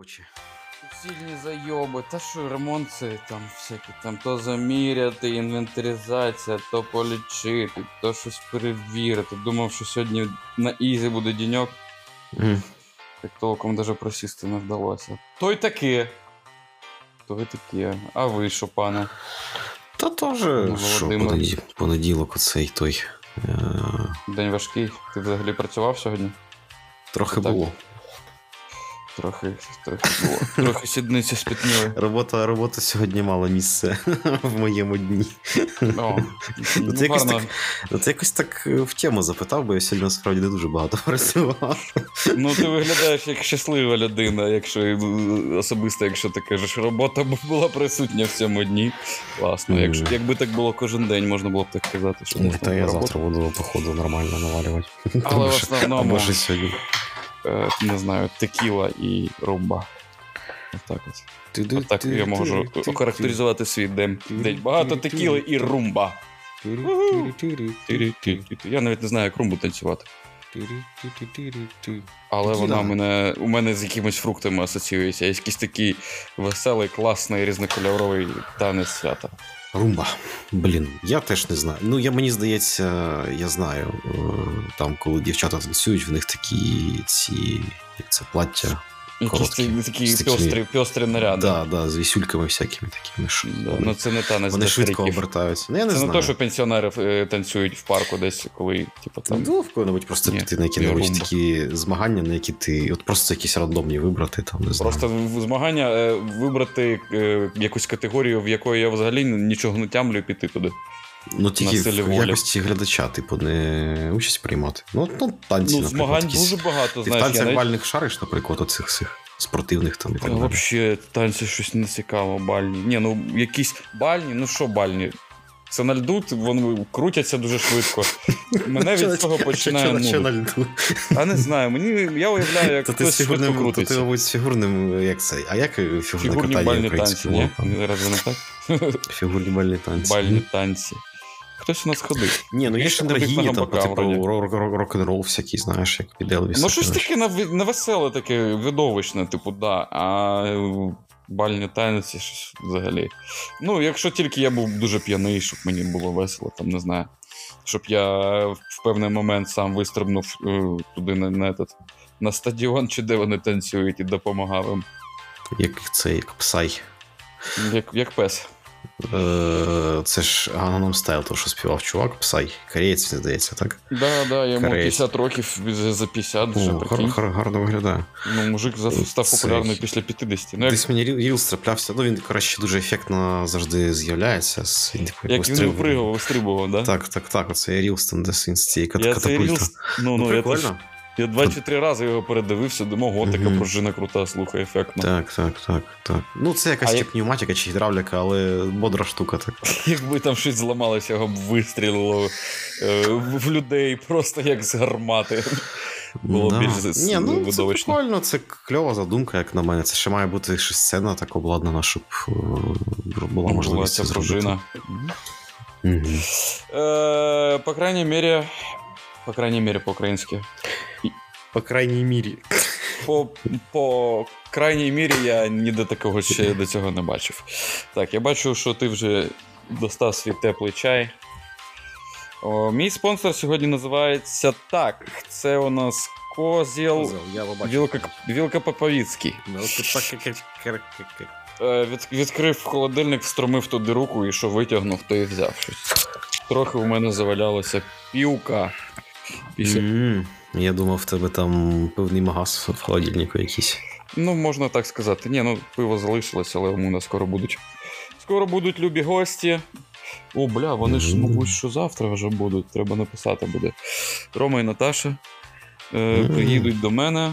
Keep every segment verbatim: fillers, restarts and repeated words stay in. очі. Сильні зайоби, та що ремонт це там всякі, там то заміряти, інвентаризація, то полічити, то щось перевірити. Думав, що сьогодні на ізі буде деньок. Mm. Так толком даже просісти не вдалося. То й таке. То й таке. А ви що, пане? Та теж, що, понеділок оцей той. День важкий. Ти взагалі працював сьогодні? Трохи так? Було. Трохи, трохи було. Трохи сідниці спітніли. Робота, робота сьогодні мала місце в моєму дні. О, ну, ти якось так, ти якось так в тему запитав, бо я сьогодні насправді не дуже багато працював. Ну ти виглядаєш як щаслива людина, якщо особисто, якщо ти кажеш, робота була присутня в цьому дні. Класно, якщо, якби так було кожен день, можна було б так казати. Що ну, та я роботу. Завтра буду походу нормально навалювати. Але в основному... Може сьогодні. Не знаю, текіла і румба. Отак от. Отак я можу охарактеризувати свій день. Багато текіли і румба. Я навіть не знаю, як румбу танцювати. Але вона мене, у мене з якимись фруктами асоціюється. Якийсь такий веселий, класний, різнокольоровий танець свята. Румба. Блін, я теж не знаю. Ну, я, мені здається, я знаю, там, коли дівчата танцюють, в них такі ці, як це, плаття короткі. Якісь такі такими... пьострі наряди. Так, да, да, з вісюльками всякими такими. Що... Да, ну, це не танець. Вони швидко обертаються. Ну, я не це знаю. Не те, що пенсіонери танцюють в парку десь, коли, типу, там... Ну, в кого-небудь просто піти на які-небудь такі змагання, на які ти... От просто якісь рандомні вибрати, там, не знаю. Просто змагання вибрати якусь категорію, в якої я взагалі нічого не тямлю, піти туди. Ну, тільки в якості глядача, типу, не участь приймати. Ну, ну танці, ну, наприклад. Змагань якісь... дуже багато, знаєш. Ти в танцях бальних навіть... шариш, наприклад, оцих всіх спортивних там і так далі. Взагалі, танці щось не цікаво, бальні. Ні, ну, якісь бальні, ну що бальні? Це на льду, вони крутяться дуже швидко. Мене від цього починає нудити. Що на льду? А не знаю, мені, я уявляю, як хтось швидко крутиться. То ти, мабуть, з фігурним, як це, а як фігурне катання українське? Фігурні бальні танці, ні? Разве не так? Фігурні бальні танці. Бальні танці. Хтось у нас ходив. Ні, ну є ж енергії, там, типу, рок-н-рол всякий, знаєш, як від Елвіса. Ну щось таке невеселе, таке видовищне, типу, да. А бальні танці щось взагалі. Ну, якщо тільки я був дуже п'яний, щоб мені було весело, там, не знаю. Щоб я в певний момент сам вистрибнув туди на, на, на, на стадіон, чи де вони танцюють, і допомагав їм. Як це, як псай. Як, як пес. Це ж Gangnam Style, то що співав чувак, псай, кореєць, мені здається, так? Так, да, да, йому п'ятдесят років, за п'ятдесят вже, прикинь. Гар, гарно виглядає. Ну, мужик став популярний це... після п'ятдесяти. Ну, як... Десь мені рілс траплявся, ну він, коротше, дуже ефектно завжди з'являється. З, типу, як він випригував, вистрибував, да? Так, так, так, оцей рілс там десь з цієї катапульта. Ну, ну, я теж... Я два чи три рази його передивився, думав, о, така пружина крута, слухай, ефектно. Так, так, так, так. Ну, це якась як... пневматика чи гідравліка, але бодра штука так. Якби там щось зламалося, його б вистрілило е, в людей просто як з гармати. Було да. більш з... ну, це прикольно, це кльова задумка, як на мене. Це ще має бути ще сцена так обладнана, щоб е, була можливість ця пружина. По крайній мірі, по крайній мірі по-українськи. По крайній мірі. По, по крайній мірі я ні до такого ще до цього не бачив. Так, я бачу, що ти вже достав свій теплий чай. О, мій спонсор сьогодні називається так. Це у нас Козіл Вілкопаповіцький. Від, відкрив холодильник, встромив туди руку і що витягнув, то і взяв щось. Трохи в мене завалялося півка. Після... Mm-hmm. Я думав, в тебе там пивний магаз в холодильнику якийсь. Ну, можна так сказати. Ні, ну, пиво залишилось, але у нас скоро будуть. Скоро будуть любі гості. О, бля, вони ж, мабуть, що завтра вже будуть. Треба написати буде. Рома і Наташа е, приїдуть до мене.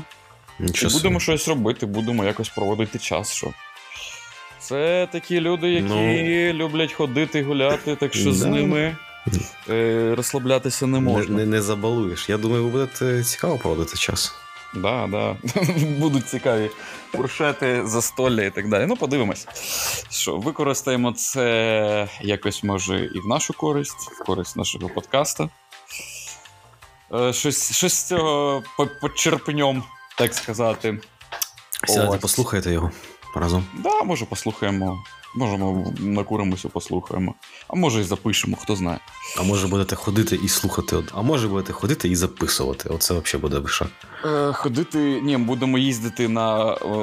Нічого. Будемо щось робити, будемо якось проводити час, що... Це такі люди, які ну... люблять ходити, гуляти, так що з ними... розслаблятися не можна. Не, не, не забалуєш. Я думаю, ви будете цікаво проводити час. Так, да, так. Да. Будуть цікаві фуршети, застолля і так далі. Ну, подивимось. Що, використаємо це якось, може, і в нашу користь, в користь нашого подкасту. Щось, щось з цього почерпнем, так сказати. Сядайте, послухайте його разом. Так, да, може послухаємо. Може, ми накуримося, послухаємо. А може і запишемо, хто знає. А може будете ходити і слухати. А може будете ходити і записувати. Оце взагалі буде виша. Е, ходити... Ні, будемо їздити на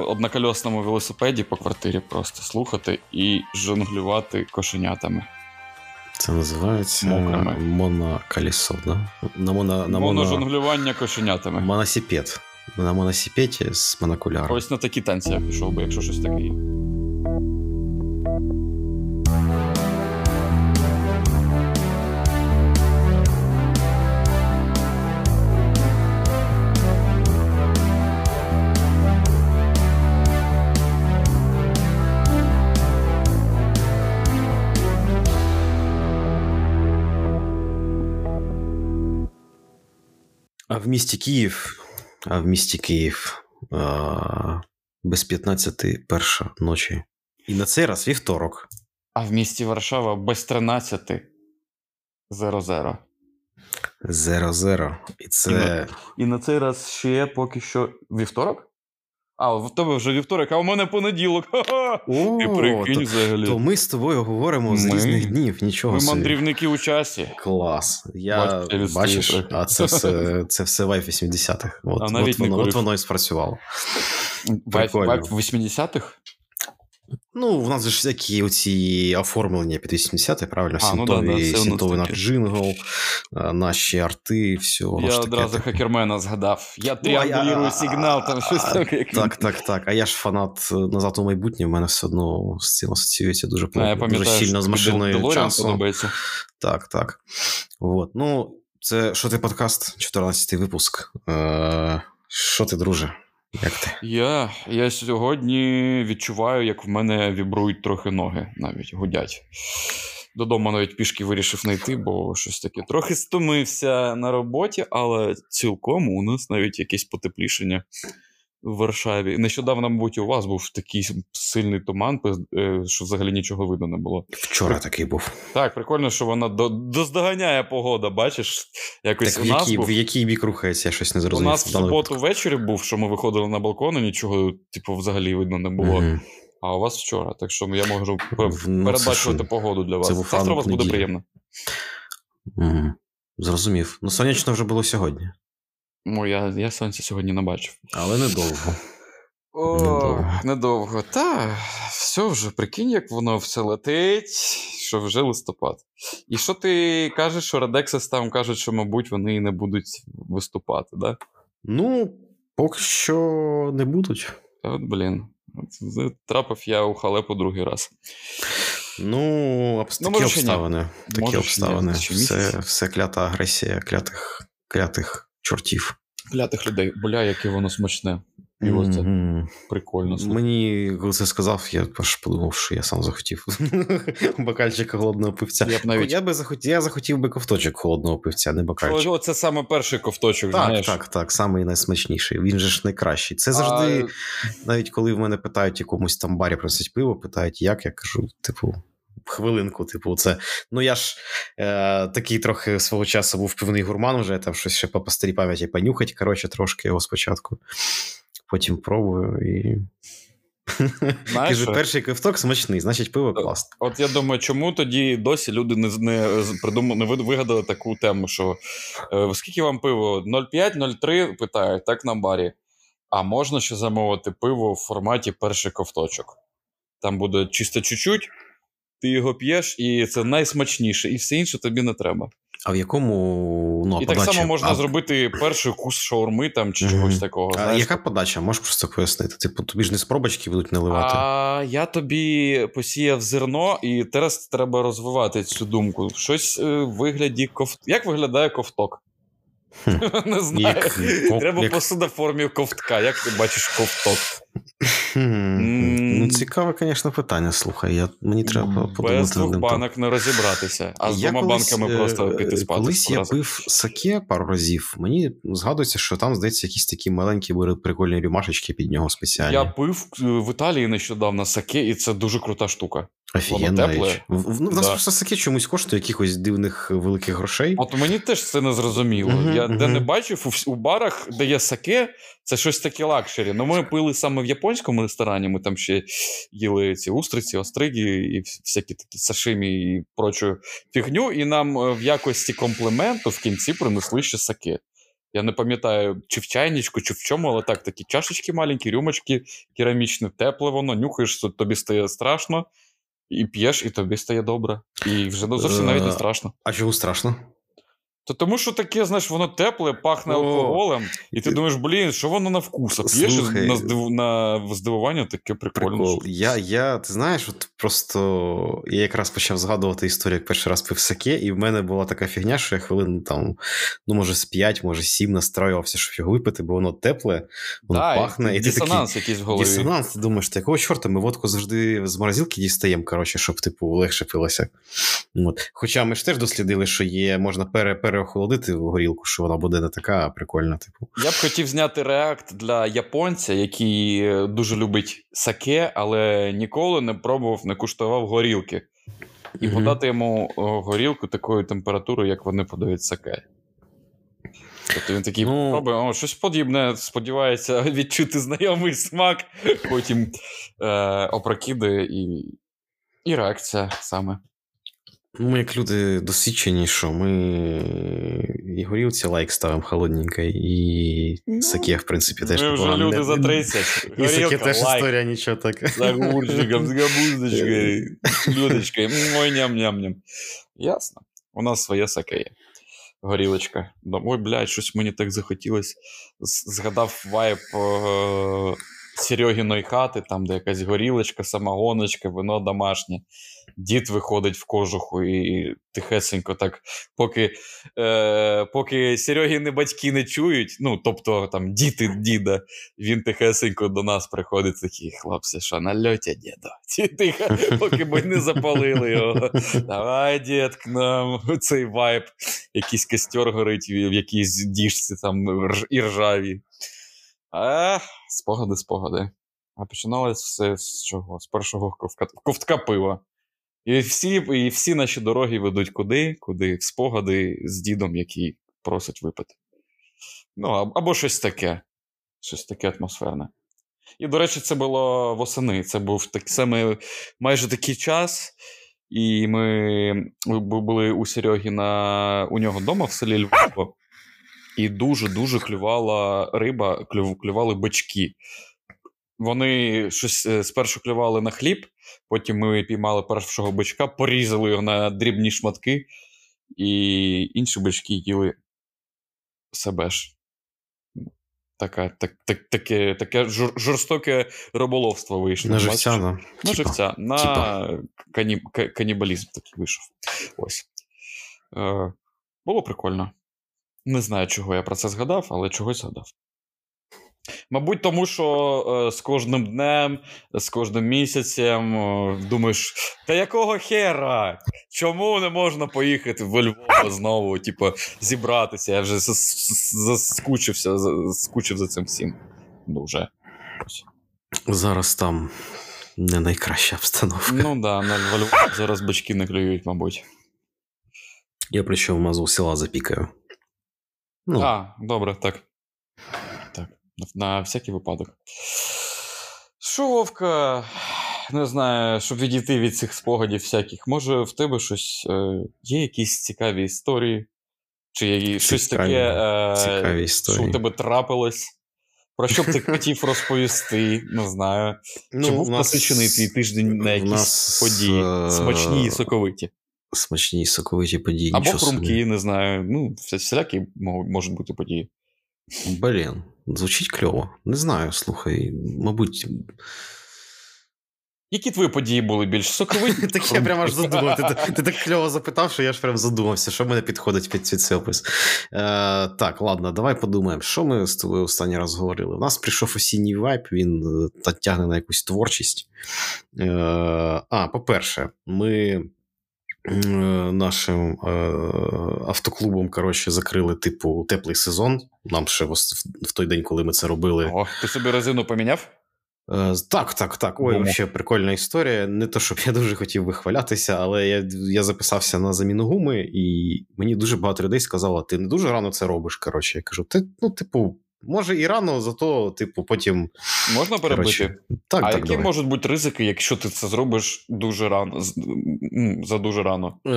одноколесному велосипеді по квартирі просто. Слухати і жонглювати кошенятами. Це називається моноколесо, да? На моно... Моножонглювання кошенятами. Моносипед. На моносипеді з монокуляром. Ось на такі танці я пішов би, якщо щось таке є. А в місті Київ, а в місті Київ а, без п'ятнадцяти перша ночі. І на цей раз вівторок. А в місті Варшава без тринадцяти зеро-зеро. Зеро-зеро. І це... І на, і на цей раз ще поки що вівторок? А, в тебе вже вівторок, а у мене понеділок. О, і прикинь, то, взагалі. То ми з тобою говоримо з ми... різних днів, нічого собі. Ми мандрівники у часі. Клас. Я, бачиш, а це все, це все вайб вісімдесятих. От, а от, воно, от воно і спрацювало. Вайб вісімдесятих? Ну, в нас же всякі оці оформлення під вісімдесяті, правильно? Сінтовий, ну да, да, наш джингл, наші арти, все. Я одразу таке. Хакермена згадав. Я тріангулірую сигнал, там щось таке. Так, так, так. А я ж фанат «Назад у майбутнє», в мене все одно з цим асоціюється дуже, дуже сильно з машиною часу. Так, так. От. Ну, це «Що ти подкаст», чотирнадцятий випуск. Що ти, друже? Як ти? Я, я сьогодні відчуваю, як в мене вібрують трохи ноги, навіть гудять. Додому навіть пішки вирішив не йти, бо щось таке. Трохи стомився на роботі, але цілком у нас навіть якесь потеплішення в Варшаві. Нещодавно, мабуть, у вас був такий сильний туман, що взагалі нічого видно не було. Вчора такий був. Так, прикольно, що вона доздоганяє погода, бачиш? Якось так в, нас який, в який бік рухається, я щось не зрозумів. У нас в суботу ввечері був, що ми виходили на балкон, і нічого типу, взагалі видно не було. Угу. А у вас вчора, так що я можу передбачувати погоду для вас. Це завтра у вас буде приємно. Угу. Зрозумів. Ну, сонячно вже було сьогодні. Ну, я, я сонця сьогодні не бачив. Але недовго. О, недовго. недовго. Та, все вже, прикинь, як воно все летить, що вже листопад. І що ти кажеш, що Радексес там кажуть, що, мабуть, вони і не будуть виступати, так? Да? Ну, поки що не будуть. Та от, блін, от, трапив я у халепу другий раз. Ну, абс... ну такі обставини. Такі можеш обставини. Все, все клята агресія, клятих, клятих. Чортів. Клятих людей. Бля, яке воно смачне. І mm-hmm. ось це прикольно. Смачне. Мені, коли це сказав, я аж подумав, що я сам захотів бокальчика холодного пивця. Я б навіть... я, би захотів, я захотів би ковточок холодного пивця, не бокальчик. Оце саме перший ковточок, так, знаєш. Так, так, так. Самий найсмачніший. Він же ж найкращий. Це завжди, а... навіть коли в мене питають якомусь там барі приносить пиво, питають як, я кажу, типу... хвилинку, типу, це, ну я ж е, такий трохи свого часу був пивний гурман вже, там щось ще по старій пам'яті понюхать, коротше, трошки його спочатку, потім пробую і... Кажу, перший ковток смачний, значить пиво класно. От я думаю, чому тоді досі люди не, не, придумали, не вигадали таку тему, що е, скільки вам пиво? нуль п'ять, нуль три питають, так на барі. А можна ще замовити пиво в форматі перший ковточок? Там буде чисто чуть-чуть, ти його п'єш, і це найсмачніше, і все інше тобі не треба. А в якому... Ну, і подача? Так само можна а... зробити перший кус шаурми там, чи mm-hmm. чогось такого. А знаєш? Яка подача? Можеш просто пояснити? Типу, тобі ж не з пробочки будуть наливати? А я тобі посіяв зерно, і зараз треба розвивати цю думку. Щось в вигляді ковт... Як виглядає ковток? Хм. Не знаю. Як... Треба як... посуда в формі ковтка. Як ти бачиш ковток? Ну, цікаве, звісно, питання, слухай. Я, мені треба подумати. Без двох банок не розібратися, а з я двома колись, банками просто піти спати. Колись я пив саке пару разів, мені згадується, що там, здається, якісь такі маленькі прикольні рюмашечки під нього спеціальні. Я пив в Італії нещодавно саке, і це дуже крута штука. Офігенна річ. В, в нас да. просто таке чомусь коштує якихось дивних великих грошей. От мені теж це не зрозуміло. Uh-huh, Я uh-huh. де не бачив, у, у барах, де є саке, це щось таке лакшері. Ну, ми пили саме в японському ресторані, ми там ще їли ці устриці, остриги і всякі такі сашимі і прочу фігню. І нам в якості компліменту в кінці принесли ще саке. Я не пам'ятаю, чи в чайничку, чи в чому, але так, такі чашечки маленькі, рюмочки, керамічне, тепле воно, нюхаєш, тобі стає страшно. І п'єш, і тобі стає добре. І вже зовсім навіть не страшно. А чому страшно? То тому що таке, знаєш, воно тепле, пахне О, алкоголем, і ти думаєш, блін, що воно на вкус? А п'єш, слухай, на, здив... на здивування таке прикольне. Прикол. Я, я, ти знаєш, от просто я якраз почав згадувати історію, як перший раз пив саке, і в мене була така фігня, що я хвилин там, ну, може, з п'ять, може, сім настраювався, щоб його випити, бо воно тепле, воно да, пахне. І дисонанс такий, якийсь в голові. Дисонанс, ти думаєш, ти якого чорта, ми водку завжди з морозилки дістаємо, коротше, щоб, типу, легше пилося. От. Хоча ми ж теж дослідили, що є, можна пере переохолодити в горілку, що вона буде не така прикольна. Типу. Я б хотів зняти реакт для японця, який дуже любить саке, але ніколи не пробував, не куштував горілки. І mm-hmm. подати йому горілку такою температурою, як вони подають саке. Тобто він такий ну... пробує, о, щось подібне, сподівається відчути знайомий смак, потім е- опрокиди і... і реакція саме. Ми, як люди досвідчені, що ми і горілці лайк ставимо холодненько, і саке, в принципі, теж. Ми вже люди не... за тридцять. І саке теж лайк. Історія, нічого так. З огурчиком, з габуздочкою, з людочкою. Ой, ням-ням-ням. Ясно. У нас своє саке є. Горілочка. Ой, блядь, щось мені так захотілось. Згадав вайб о... Серьогіної хати, там, де якась горілочка, самогоночка, вино домашнє. Дід виходить в кожуху і тихесенько так, поки, е, поки Серьогіни батьки не чують, ну, тобто, там, діти діда, він тихесенько до нас приходить, такий, хлопці, що, на льоті, діду? Тихо, поки ми не запалили його. Давай, дід, к нам, цей вайб, якийсь костер горить в якійсь діжці, там, і ржаві. А, спогади, спогади. А починалось все з чого? З першого ковтка, ковтка пива. І всі, і всі наші дороги ведуть куди? Куди? В спогади з дідом, який просить випити. Ну, або щось таке. Щось таке атмосферне. І, до речі, це було восени. Це був так саме майже такий час. І ми були у Серьоги на... у нього вдома в селі Львово. І дуже-дуже клювала риба, клю, клювали бички. Вони щось спершу клювали на хліб, потім ми піймали першого бичка, порізали його на дрібні шматки, і інші бички їли себе ж. Така, так, так, таке, таке жор, жорстоке риболовство вийшло. На живця, на типа. живця. На типа. каніб, канібалізм такий вийшов. Ось. Е, було прикольно. Не знаю, чого я про це згадав, але чогось згадав. Мабуть, тому що е, з кожним днем, з кожним місяцем е, думаєш, та якого хера? Чому не можна поїхати в Львов знову, типу, зібратися? Я вже заскучився, скучив за цим всім. Дуже. Зараз там не найкраща обстановка. Ну да, в Львові зараз бачки не клюють, мабуть. Я прийшов мазу села запікаю. Ну. А, добре, так. Так, на всякий випадок. Шовка, не знаю, щоб відійти від цих спогадів всяких, може в тебе щось, е, є якісь цікаві історії? Чи є щось таке, е, що в тебе трапилось? Про що б ти хотів розповісти? Не знаю. Ну, чи був насичений твій тиждень на якісь нас... події? Смачні і соковиті. Смачні, соковиті події. Або хрумкі, не знаю. Ну, всілякі можуть бути події. Блін, звучить кльово. Не знаю, слухай, мабуть... Які твої події були більш соковиті? Так я прям аж задумав. Ти так кльово запитав, що я ж прям задумався, що в мене підходить під цей опис. Так, ладно, давай подумаємо, що ми з тобою останній раз говорили. У нас прийшов осінній вайб, він тягне на якусь творчість. А, по-перше, ми... нашим е- автоклубом, коротше, закрили, типу, теплий сезон. Нам ще в, в той день, коли ми це робили... О, ти собі резину поміняв? Так, так, так. Ой, yeah. ще прикольна історія. Не то, щоб я дуже хотів би хвалятися, але я, я записався на заміну гуми, і мені дуже багато людей сказало, ти не дуже рано це робиш, коротше. Я кажу, ти, ну, типу, може і рано, зато, типу, потім... Можна перебити? Так, а так, які давай. Можуть бути ризики, якщо ти це зробиш дуже рано, за дуже рано? Е,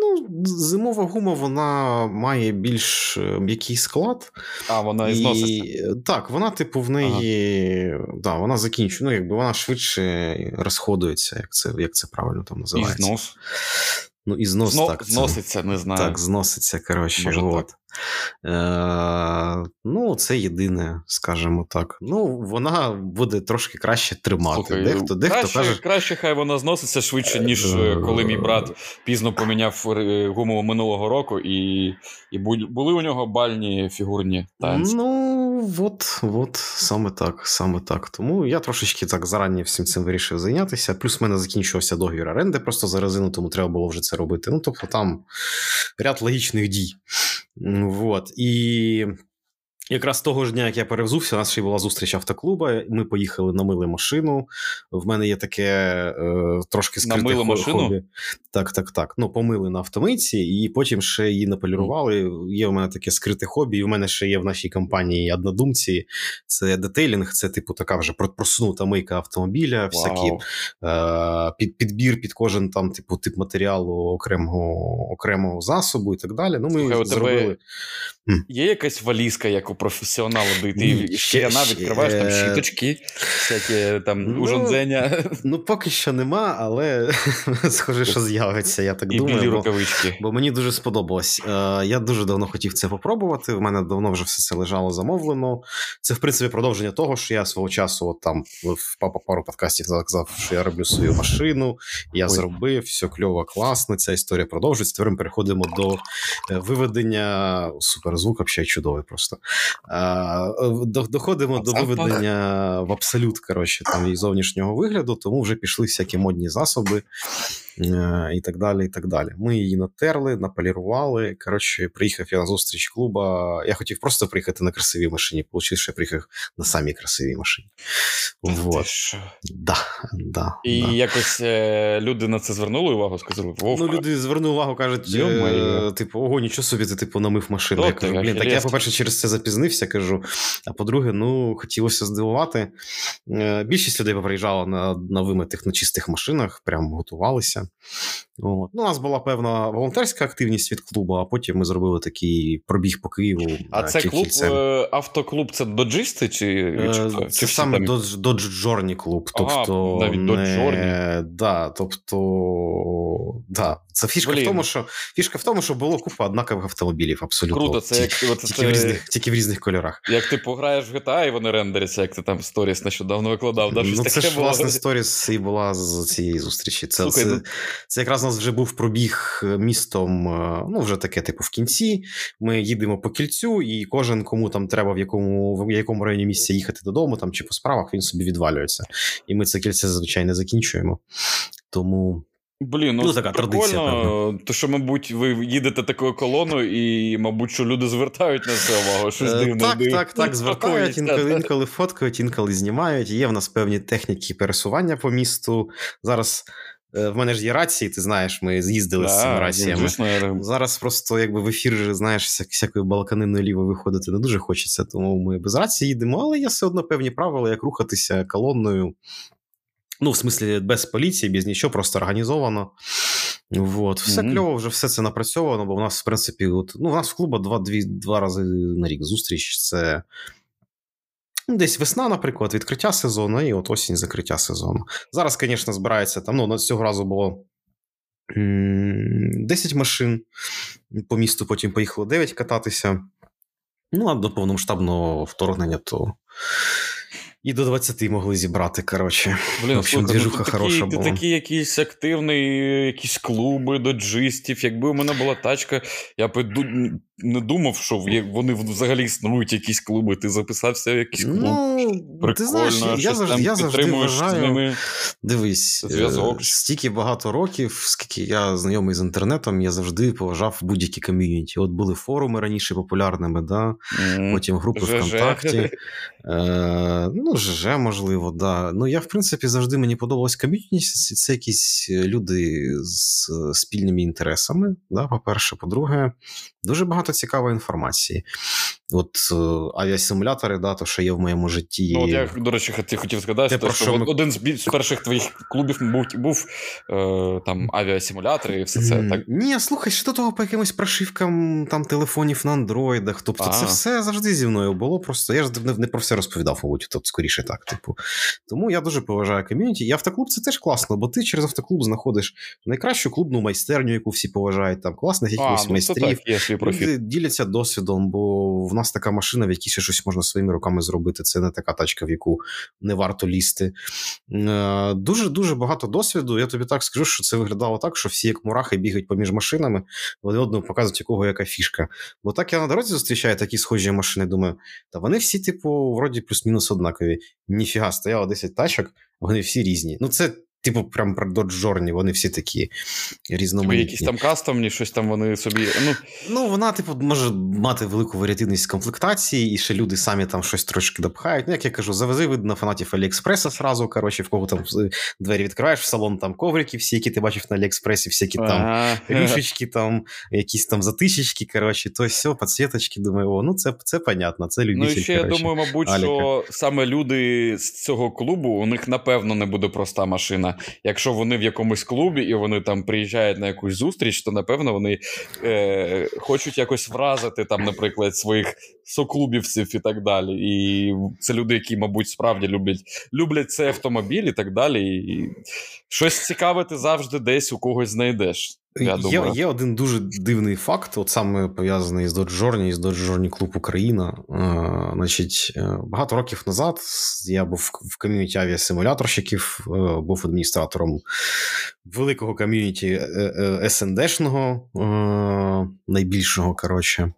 ну, зимова гума, вона має більш м'який склад. А, вона і зноситься? Так, вона, типу, в неї... Ага. Да, вона закінчує, ну, якби вона швидше розходується, як це, як це правильно там називається. І знос? Ну, і знос, Зно... так. Зноситься, це... не знаю. Так, зноситься, коротше, от. Так. Е, ну, це єдине, скажімо так. Ну, вона буде трошки краще тримати. Слухай, дехто, дехто краще, каже... краще хай вона зноситься швидше, ніж коли мій брат пізно поміняв гуму минулого року, і, і були у нього бальні фігурні танці. Ну, от, от, саме так, саме так. Тому я трошечки так зарані всім цим вирішив зайнятися. Плюс в мене закінчувався договір оренди просто за резину, тому треба було вже це робити. Ну, тобто там ряд логічних дій. Вот. І якраз того ж дня, як я перевзувся, у нас ще була зустріч автоклуба, ми поїхали на мили машину, в мене є таке е, трошки скрите хобі. На мили машину? Так, так, так. Ну, помили на автомийці, і потім ще її наполірували, є в мене таке скрите хобі, і в мене ще є в нашій компанії однодумці, це детейлінг, це типу така вже просунута мийка автомобіля, всякі е, під, підбір під кожен там типу тип матеріалу окремого, окремого засобу і так далі. Ну, ми Слухай, зробили... Є якась валізка, яку професіонала, де ти щіляна відкриваєш, там щіточки, всякі там ну, ужондзення. Ну, поки що нема, але схоже, що з'явиться, я так і думаю. І білі рукавички. Бо, бо мені дуже сподобалось. Е, я дуже давно хотів це попробувати, в мене давно вже все це лежало замовлено. Це, в принципі, продовження того, що я свого часу, от там, в пару подкастів казав, що я роблю свою машину, я Ой. зробив, все кльово, класно, ця історія продовжується. Тепер ми переходимо до виведення, суперзвук, взагалі чудовий просто. Доходимо до виведення в абсолют, коротше, там і зовнішнього вигляду, тому вже пішли всякі модні засоби і так далі, і так далі. Ми її натерли, наполірували, коротше, приїхав я на зустріч клуба, я хотів просто приїхати на красивій машині, вийшло, що я приїхав на самій красивій машині. Вот. Да, да, і да. якось люди на це звернули увагу, сказали, вовка. Ну, люди звернули увагу, кажуть, е, типу, ого, нічого собі, ти, типу, намив машину. Я кажу, блін, так я, по-перше, через це запізнився, кажу, а по-друге, ну, хотілося здивувати. Більшість людей поприїжджала на, на вимитих, на чистих машинах, прям готувалися. От. Ну, у нас була певна волонтерська активність від клубу, а потім ми зробили такий пробіг по Києву. А це клуб, автоклуб, це доджисти? Чи, чи, це чи саме там... Dodge Journey клуб. Тобто, ага, навіть не... Dodge Journey. Да, тобто, да. Це фішка Блін. в тому, що фішка в тому, що було купа однакових автомобілів, абсолютно. Круто, це як... Тільки, це... в різних, тільки в різних кольорах. Як ти пограєш в джі ті ей, і вони рендеряться, як ти там сторіс нещодавно викладав. Да, щось ну, це ж, було. власне, сторіс і була з цієї зустрічі. Це, Слухай, це, ну... це якраз у нас вже був пробіг містом, ну, вже таке, типу, в кінці. Ми їдемо по кільцю, і кожен, кому там треба, в якому, в якому районі місця їхати додому, там, чи по справах, він собі відвалюється. І ми це кільце, зазвичай, не закінчуємо. Тому... Блін, ну, ну така прикольно, то що, мабуть, ви їдете такою колоною і, мабуть, що люди звертають на це увагу, щось дивно. Так, дивно. так, так, звертають, інколи, інколи фоткають, інколи знімають, є в нас певні техніки пересування по місту, зараз... В мене ж є рації, ти знаєш, ми з'їздили да, з цими раціями. Звісно. Зараз просто якби в ефір, знаєш, всякою балканиною ліво виходити не дуже хочеться, тому ми без рації їдемо, але є все одно певні правила, як рухатися колонною. Ну, в смислі, без поліції, без нічого, просто організовано. Вот. Все mm-hmm. кльово, вже все це напрацьовано, бо в нас, в принципі, от, ну, в нас в клубі два, дві, два рази на рік зустріч. Це десь весна, наприклад, відкриття сезону, і от осінь закриття сезону. Зараз, звісно, збирається, там, ну, цього разу було десять машин по місту, потім поїхало дев'ять кататися. Ну, а до повномасштабного вторгнення, то... І до двадцяти могли зібрати, коротше. Блін, в общем, слухай, двіжуха ти хороша такий, була. Ти такий якийсь активний, якісь клуби доджистів. Якби у мене була тачка, я б не думав, що вони взагалі існують, якісь клуби. Ти записався в якийсь клуб. Ну, прикольно, ти знаєш, я завжди, я завжди вважаю, з ними дивись, зв'язок. Стільки багато років, скільки я знайомий з інтернетом, я завжди поважав будь-які ком'юніті. От були форуми раніше популярними, да? Mm. Потім групи ЖЖ. ВКонтакті. Е, ну, ЖЖ, можливо, да. Ну, я, в принципі, завжди мені подобалась ком'юніті. Це якісь люди з спільними інтересами, да? По-перше. По-друге, дуже багато цікавої інформації. От авіасимулятори, да, то, що є в моєму житті. Ну, от я, до речі, хотів, хотів сказати, те, що, що ми... один з перших твоїх клубів був, був е, там авіасимулятори і все це. Так? Ні, слухай, що до того по якимось прошивкам там, телефонів на андроїдах. Тобто а-а. Це все завжди зі мною було. Просто я ж не, не про все розповідав, мабуть, тобто, скоріше так. Типу. Тому я дуже поважаю ком'юніті. І автоклуб це теж класно, бо ти через автоклуб знаходиш найкращу клубну майстерню, яку всі поважають, там класних якихось ну, майстрів. Люди діляться досвідом, бо в нас така машина, в якій ще щось можна своїми руками зробити. Це не така тачка, в яку не варто лізти. Дуже-дуже багато досвіду. Я тобі так скажу, що це виглядало так, що всі як мурахи бігають поміж машинами, вони одному показують, якого яка фішка. Бо так я на дорозі зустрічаю такі схожі машини, думаю, та вони всі, типу, вроді плюс-мінус однакові. Ніфіга, стояло десять тачок, вони всі різні. Ну, це типу, прям про Dodge Journey, вони всі такі різноманітні. Тобі якісь там кастомні, щось там вони собі... Ну, ну вона, типу, може мати велику варіативність комплектації, і ще люди самі там щось трошки допхають. Ну, як я кажу, завези видно фанатів Аліекспреса сразу, коротше, в кого там двері відкриваєш, в салон там коврики всі, які ти бачив на Аліекспресі, всякі там ага. рюшечки там, якісь там затишечки, коротше, то все, підсвіточки, думаю, о, ну це, це понятно, це любитель, коротше. Ну, і ще, коротше, я думаю, мабуть, Аліка. Що саме люди з цього клубу, у них, напевно, не буде проста машина. Якщо вони в якомусь клубі і вони там приїжджають на якусь зустріч, то, напевно, вони е, хочуть якось вразити там, наприклад, своїх соклубівців і так далі. І це люди, які, мабуть, справді люблять, люблять цей автомобіль і так далі. І щось цікаве ти завжди десь у когось знайдеш. Я є, є один дуже дивний факт, от саме пов'язаний з Dodge Journey, з Dodge Journey Клуб Україна. Е, значить, багато років назад я був в ком'юніті авіасимуляторщиків, е, був адміністратором великого ком'юніті ес ен де-шного, е, найбільшого, коротше.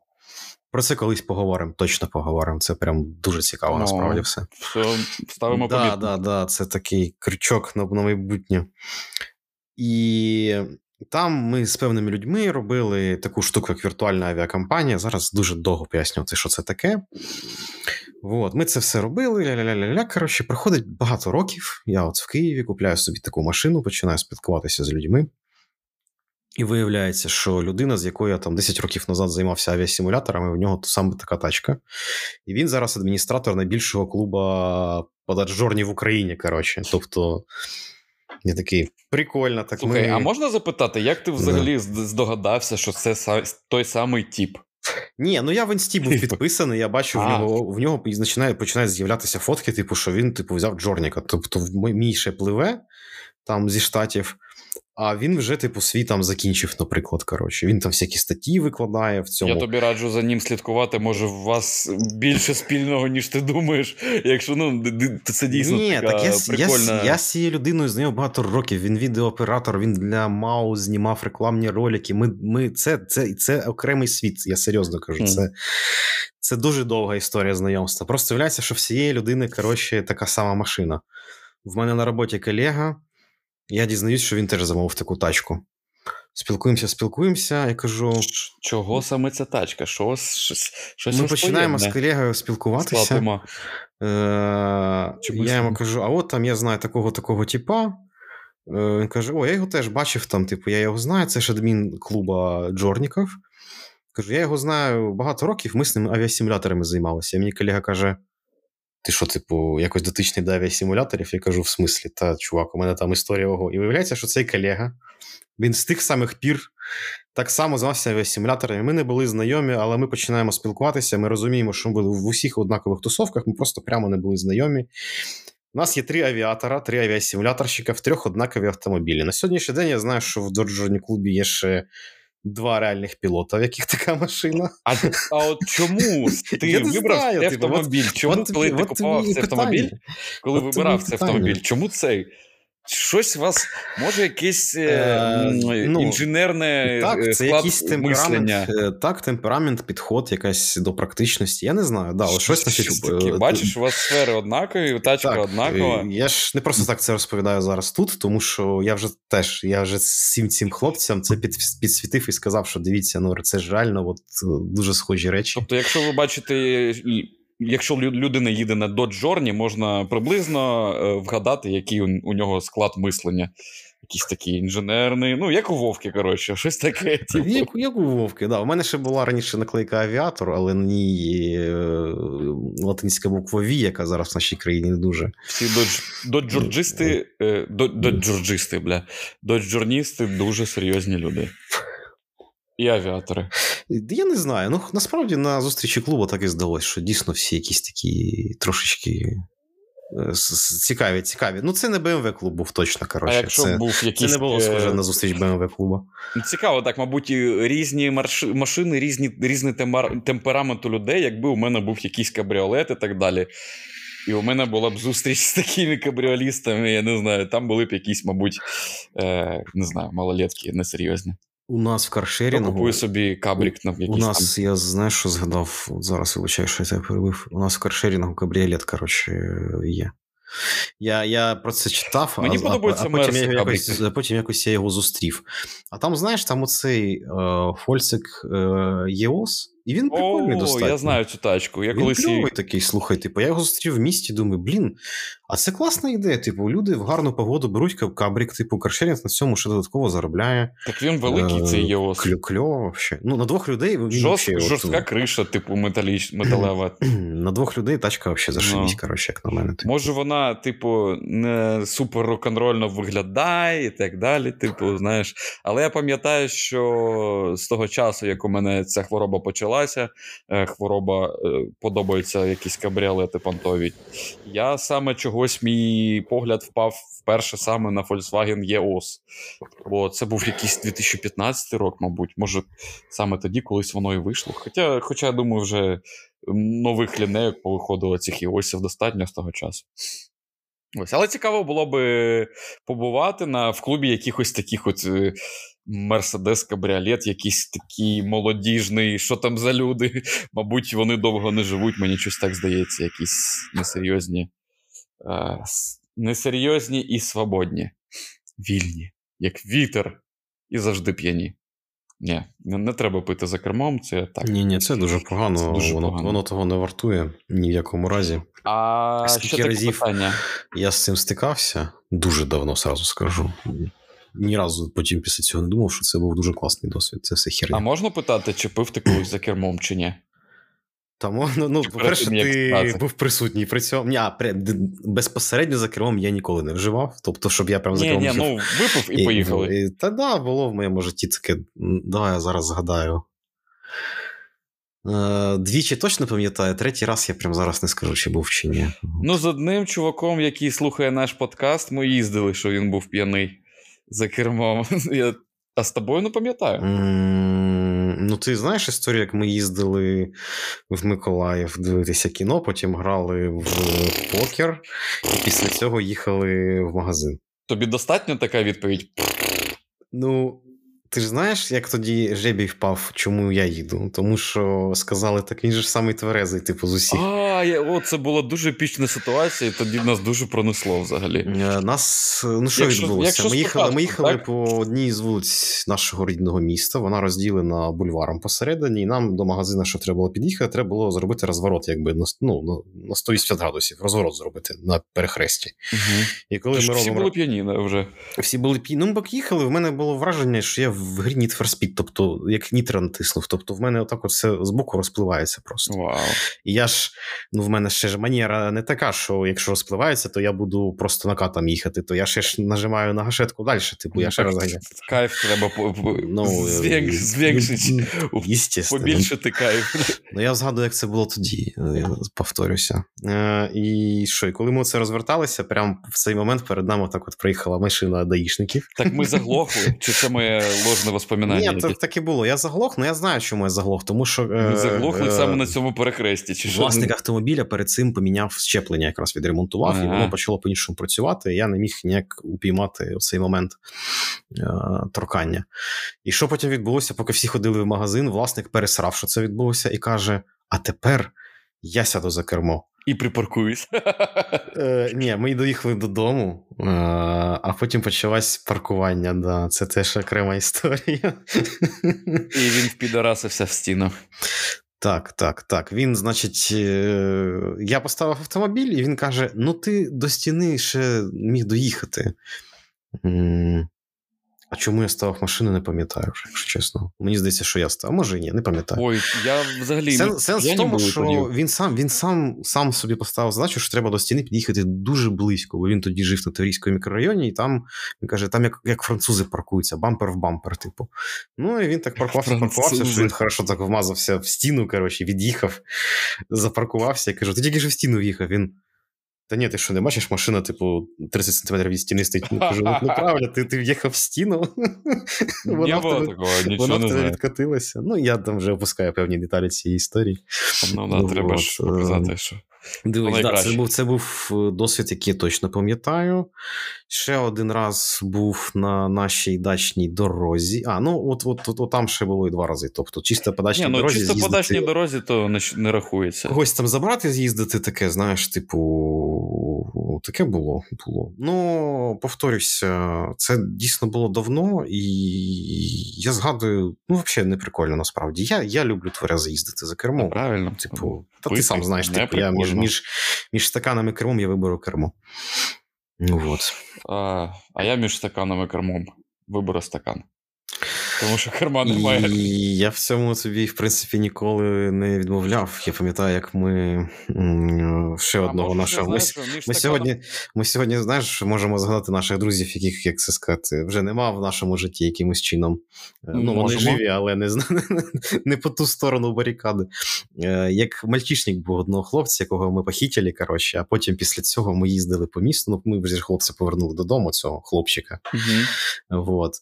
Про це колись поговоримо, точно поговоримо. Це прям дуже цікаво, насправді, все. Все, ставимо помітку. Так, да, да, да, це такий крючок на, на майбутнє. І... Там ми з певними людьми робили таку штуку, як віртуальна авіакомпанія. Зараз дуже довго пояснювати, що це таке. От, ми це все робили, ля-ля-ля-ля-ля. Коротше, проходить багато років. Я от в Києві купляю собі таку машину, починаю спілкуватися з людьми. І виявляється, що людина, з якою я там десять років назад займався авіасимуляторами, у нього саме така тачка. І він зараз адміністратор найбільшого клубу по Dodge Journey в Україні, коротше. Тобто... Я такий, прикольно. Так. Слухай, ми... а можна запитати, як ти взагалі да. здогадався, що це той самий тіп? Ні, ну я в інсті був підписаний, я бачу в нього, в нього починають, починають з'являтися фотки, типу, що він типу, взяв Джорніка. Тобто мій ще пливе там зі Штатів, а він вже типу свій там закінчив, наприклад, коротше. Він там всякі статті викладає в цьому. Я тобі раджу за ним слідкувати, може у вас більше спільного, ніж ти думаєш, якщо, ну, це дійсно Ні, така так я, прикольна. Я, я з цією людиною знайомий багато років, він відеооператор, він для МАУ знімав рекламні ролики, ми, ми, це, це, це окремий світ, я серйозно кажу, mm. це... Це дуже довга історія знайомства. Просто являється, що всієї людини, коротше, така сама машина. В мене на роботі колега, я дізнаюсь, що він теж замовив таку тачку. Спілкуємося, спілкуємося, я кажу... Чого саме ця тачка? Що, щось, щось ми починаємо поємне. З колегою спілкуватися. Е- я йому кажу, а от там я знаю такого-такого типа. Е- він каже, о, я його теж бачив там, типу, я його знаю, це ж адмін клуба Джорніков. Кажу, я його знаю багато років, ми з ним авіасимуляторами займалися. І мені колега каже... Ти що, типу, якось дотичний до авіасимуляторів? Я кажу, в смислі, та, чувак, у мене там історія ого. І виявляється, що цей колега, він з тих самих пір так само звався авіасимуляторами. Ми не були знайомі, але ми починаємо спілкуватися, ми розуміємо, що ми були в усіх однакових тусовках, ми просто прямо не були знайомі. У нас є три авіатора, три авіасимуляторщика в трьох однакові автомобілі. На сьогоднішній день я знаю, що в Dodge Journey клубі є ще... Два реальних пілота, в яких така машина. А, а от чому ти вибрав цей автомобіль? Чому, коли ти купував цей автомобіль, коли вибирав цей автомобіль, чому цей? Щось у вас, може, якесь е, ну, інженерне так, це якийсь темперамент, так, темперамент, підход, якась до практичності. Я не знаю. Да, щось, щось, щось таке. Бачиш, у вас сфери однакові, тачка так, однакова. Я ж не просто так це розповідаю зараз тут, тому що я вже теж, я вже всім цим хлопцям це під, підсвітив і сказав, що дивіться, ну це ж реально от, дуже схожі речі. Тобто, якщо ви бачите... Якщо людина їде на Dodge Journey, можна приблизно вгадати, який у нього склад мислення. Якийсь такий інженерний, ну, як у Вовки, коротше, щось таке. Типу. Як, як у Вовки, так. Да. У мене ще була раніше наклейка «Авіатор», але на ній латинська буква «Ві», яка зараз в нашій країні не дуже. Всі доджорджисти, доджорджисти, бля, доджорністи дуже серйозні люди. І авіатори. Я не знаю. Ну, насправді, на зустрічі клубу так і здалося, що дійсно всі якісь такі трошечки цікаві, цікаві. Ну, це не Бі Ем Ві-клуб був точно, коротше. А якщо це, був якийсь... Це не було схоже на зустріч Бі Ем Ві-клуба. Цікаво, так, мабуть, різні марш... машини, різні, різний темар... темперамент у людей, якби у мене був якийсь кабріолет і так далі. І у мене була б зустріч з такими кабріолістами, я не знаю, там були б якісь, мабуть, е... не знаю, малолетки, несерйозні. У нас в каршерінгу... Купую собі кабрік на якийсь... У нас, там. Я знаю, що згадав, от зараз вибачаю, що я тебе перебив. У нас в каршерінгу кабріолет, коротше, є. Я, я про це читав, Мені а, подобається а, а потім, я якось, потім якось я його зустрів. А там, знаєш, там оцей Фольцик Єос, і він прикольний О, достатньо. О, я знаю цю тачку. Я він колись... кльовий такий, слухай, типу, я його зустрів в місті, думаю, блін, а це класна ідея, типу, люди в гарну погоду беруть кабрік, типу, каршерінг на цьому ще додатково заробляє. Так він великий, цей Єос. Кльо, кльово, взагалі. Ну, на двох людей... Жорст, жорстка от, криша, типу, металіч, металева. На двох людей тачка взагалі зашибісь, no. коротше, як на мене. Типу. Може вона, типу, не супер рок-н-рольно виглядає і так далі, типу, знаєш. Але я пам'ятаю, що з того часу, як у мене ця хвороба почала, хвороба, подобаються якісь кабріолети понтові. Я саме чогось, мій погляд впав вперше саме на Volkswagen Єос. Бо це був якийсь дві тисячі п'ятнадцятий рік, мабуть. Може, саме тоді колись воно і вийшло. Хоча, хоча я думаю, вже нових лінейок повиходило цих Єосів достатньо з того часу. Ось. Але цікаво було би побувати на, в клубі якихось таких от Мерседес, кабріолет, якийсь такий молодіжний, що там за люди. Мабуть, вони довго не живуть, мені щось так здається, якісь несерйозні, е, несерйозні і свободні, вільні, як вітер, і завжди п'яні. Ні, не треба пити за кермом, це так. Ні-ні, це дуже погано, це дуже воно, погано. Воно того не вартує, ні в якому разі. А скільки що разів питання? Я з цим стикався, дуже давно, сразу скажу. Ні разу потім після цього не думав, що це був дуже класний досвід, це все херня. А можна питати, чи пив ти колись за кермом, чи ні? Та можна, ну, по-перше, ти був присутній при цьому. Ні, безпосередньо за кермом я ніколи не вживав, тобто, щоб я прям за кермом жив. Ні, ні, ну, випив і поїхали. Та да, було в моєму житті таке, давай я зараз згадаю. Двічі точно пам'ятаю, третій раз я прям зараз не скажу, чи був, чи ні. Ну, з одним чуваком, який слухає наш подкаст, ми їздили, що він був п'яний. За кермом. Я... А з тобою не пам'ятаю. Mm, ну, ти знаєш історію, як ми їздили в Миколаїв дивитися кіно, потім грали в покер, і після цього їхали в магазин. Тобі достатньо така відповідь? Ну, ти ж знаєш, як тоді жебій впав, чому я їду? Тому що сказали, так він же ж самий тверезий, типу, з усіх. А, я, о, це була дуже епічна ситуація, і тоді нас дуже пронесло взагалі. Нас, ну що якщо, відбулося? Якщо ми їхали, ми їхали по одній з вулиць нашого рідного міста, вона розділена бульваром посередині, і нам до магазину, що треба було під'їхати, треба було зробити розворот, якби, ну, на сто вісімдесят градусів, розворот зробити на перехресті. Угу. І коли ми робимо... Всі були п'яні вже. Всі були п'яні. Ну, бак їхали, в мене було враження, що я в грі Need for Speed, тобто як Нітро натиснув, тобто в мене отак от все збоку розпливається просто. Wow. І я ж, ну в мене ще ж манера не така, що якщо розпливається, то я буду просто накатом їхати, то я ще ж нажимаю на гашетку далі, типу я ще раз ганяю. Кайф треба зв'якшити, побільшити кайф. Ну я згадую, як це було тоді, я повторюся. І що, і коли ми це розверталися, прямо в цей момент перед нами так от приїхала машина даїшників. Так ми заглохли, чи це ми тривожне воспоминання. Ні, це так і було. Я заглох, але я знаю, чому я заглох. Тому що... Ми заглохли саме на цьому перехресті. Чи власник автомобіля перед цим поміняв щеплення, якраз відремонтував, ага. і воно почало по-іншому працювати. Я не міг ніяк упіймати цей момент торкання. І що потім відбулося, поки всі ходили в магазин, власник пересрав, що це відбулося, і каже, а тепер я сяду за кермо. І припаркуюсь. Е, ні, ми доїхали додому, е, а потім почалось паркування. Да. Це теж окрема історія. І він впідорасився в стіну. Так, так, так. Він, значить, е, я поставив автомобіль, і він каже, ну ти до стіни ще міг доїхати. М- А чому я ставив машину, не пам'ятаю, якщо чесно. Мені здається, що я став. Може, ні, не пам'ятаю. Ой, я взагалі... Сен, сенс я в тому, що подів. він, сам, він сам, сам собі поставив задачу, що треба до стіни під'їхати дуже близько, бо він тоді жив на Таврійському мікрорайоні, і там, він каже, там як, як французи паркуються, бампер в бампер, типу. Ну, і він так паркувався, паркувався, що він хорошо так вмазався в стіну, коротше, від'їхав, запаркувався, і кажу, ти тільки ж в стіну в'їхав, він... Та ні, ти що, не бачиш, машина, типу, тридцять сантиметрів від стіни стоїть. Ну, кажу, ну правильно, ти, ти в'їхав в стіну. Вона в тебе, такого, вона в тебе відкатилася. Ну, я там вже опускаю певні деталі цієї історії. Ну, да, ну треба от, ж показати, що... Дивись, да, це, був, це був досвід, який я точно пам'ятаю. Ще один раз був на нашій дачній дорозі. А, ну, от, от, от, от там ще було і два рази. Тобто, чисто по дачній не, ну, дорозі чисто з'їздити... Чисто по дачній дорозі, то не, не рахується. Когось там забрати, з'їздити таке, знаєш, типу, таке було. було. Ну, повторюся, це дійсно було давно, і я згадую, ну, взагалі не прикольно, насправді. Я, я люблю тверезо їздити за кермом. Правильно. Типу, та ти сам знаєш, типу, я між Між, між стаканами і кермом я виберу кермо. Ну, от. А, а я між стаканами і кермом виберу стакан. Тому що керма немає. І я в цьому собі, в принципі, ніколи не відмовляв. Я пам'ятаю, як ми ще а, одного нашого... Ми, ми, сьогодні, ми сьогодні, знаєш, можемо згадати наших друзів, яких, як це сказати, вже нема в нашому житті якимось чином. Ну, ну вони живі, але не, не по ту сторону барикади. Як мальчишник був одного хлопця, якого ми похитили, коротше, а потім після цього ми їздили по місту. Ну, ми вже хлопця повернули додому, цього хлопчика. Угу. От.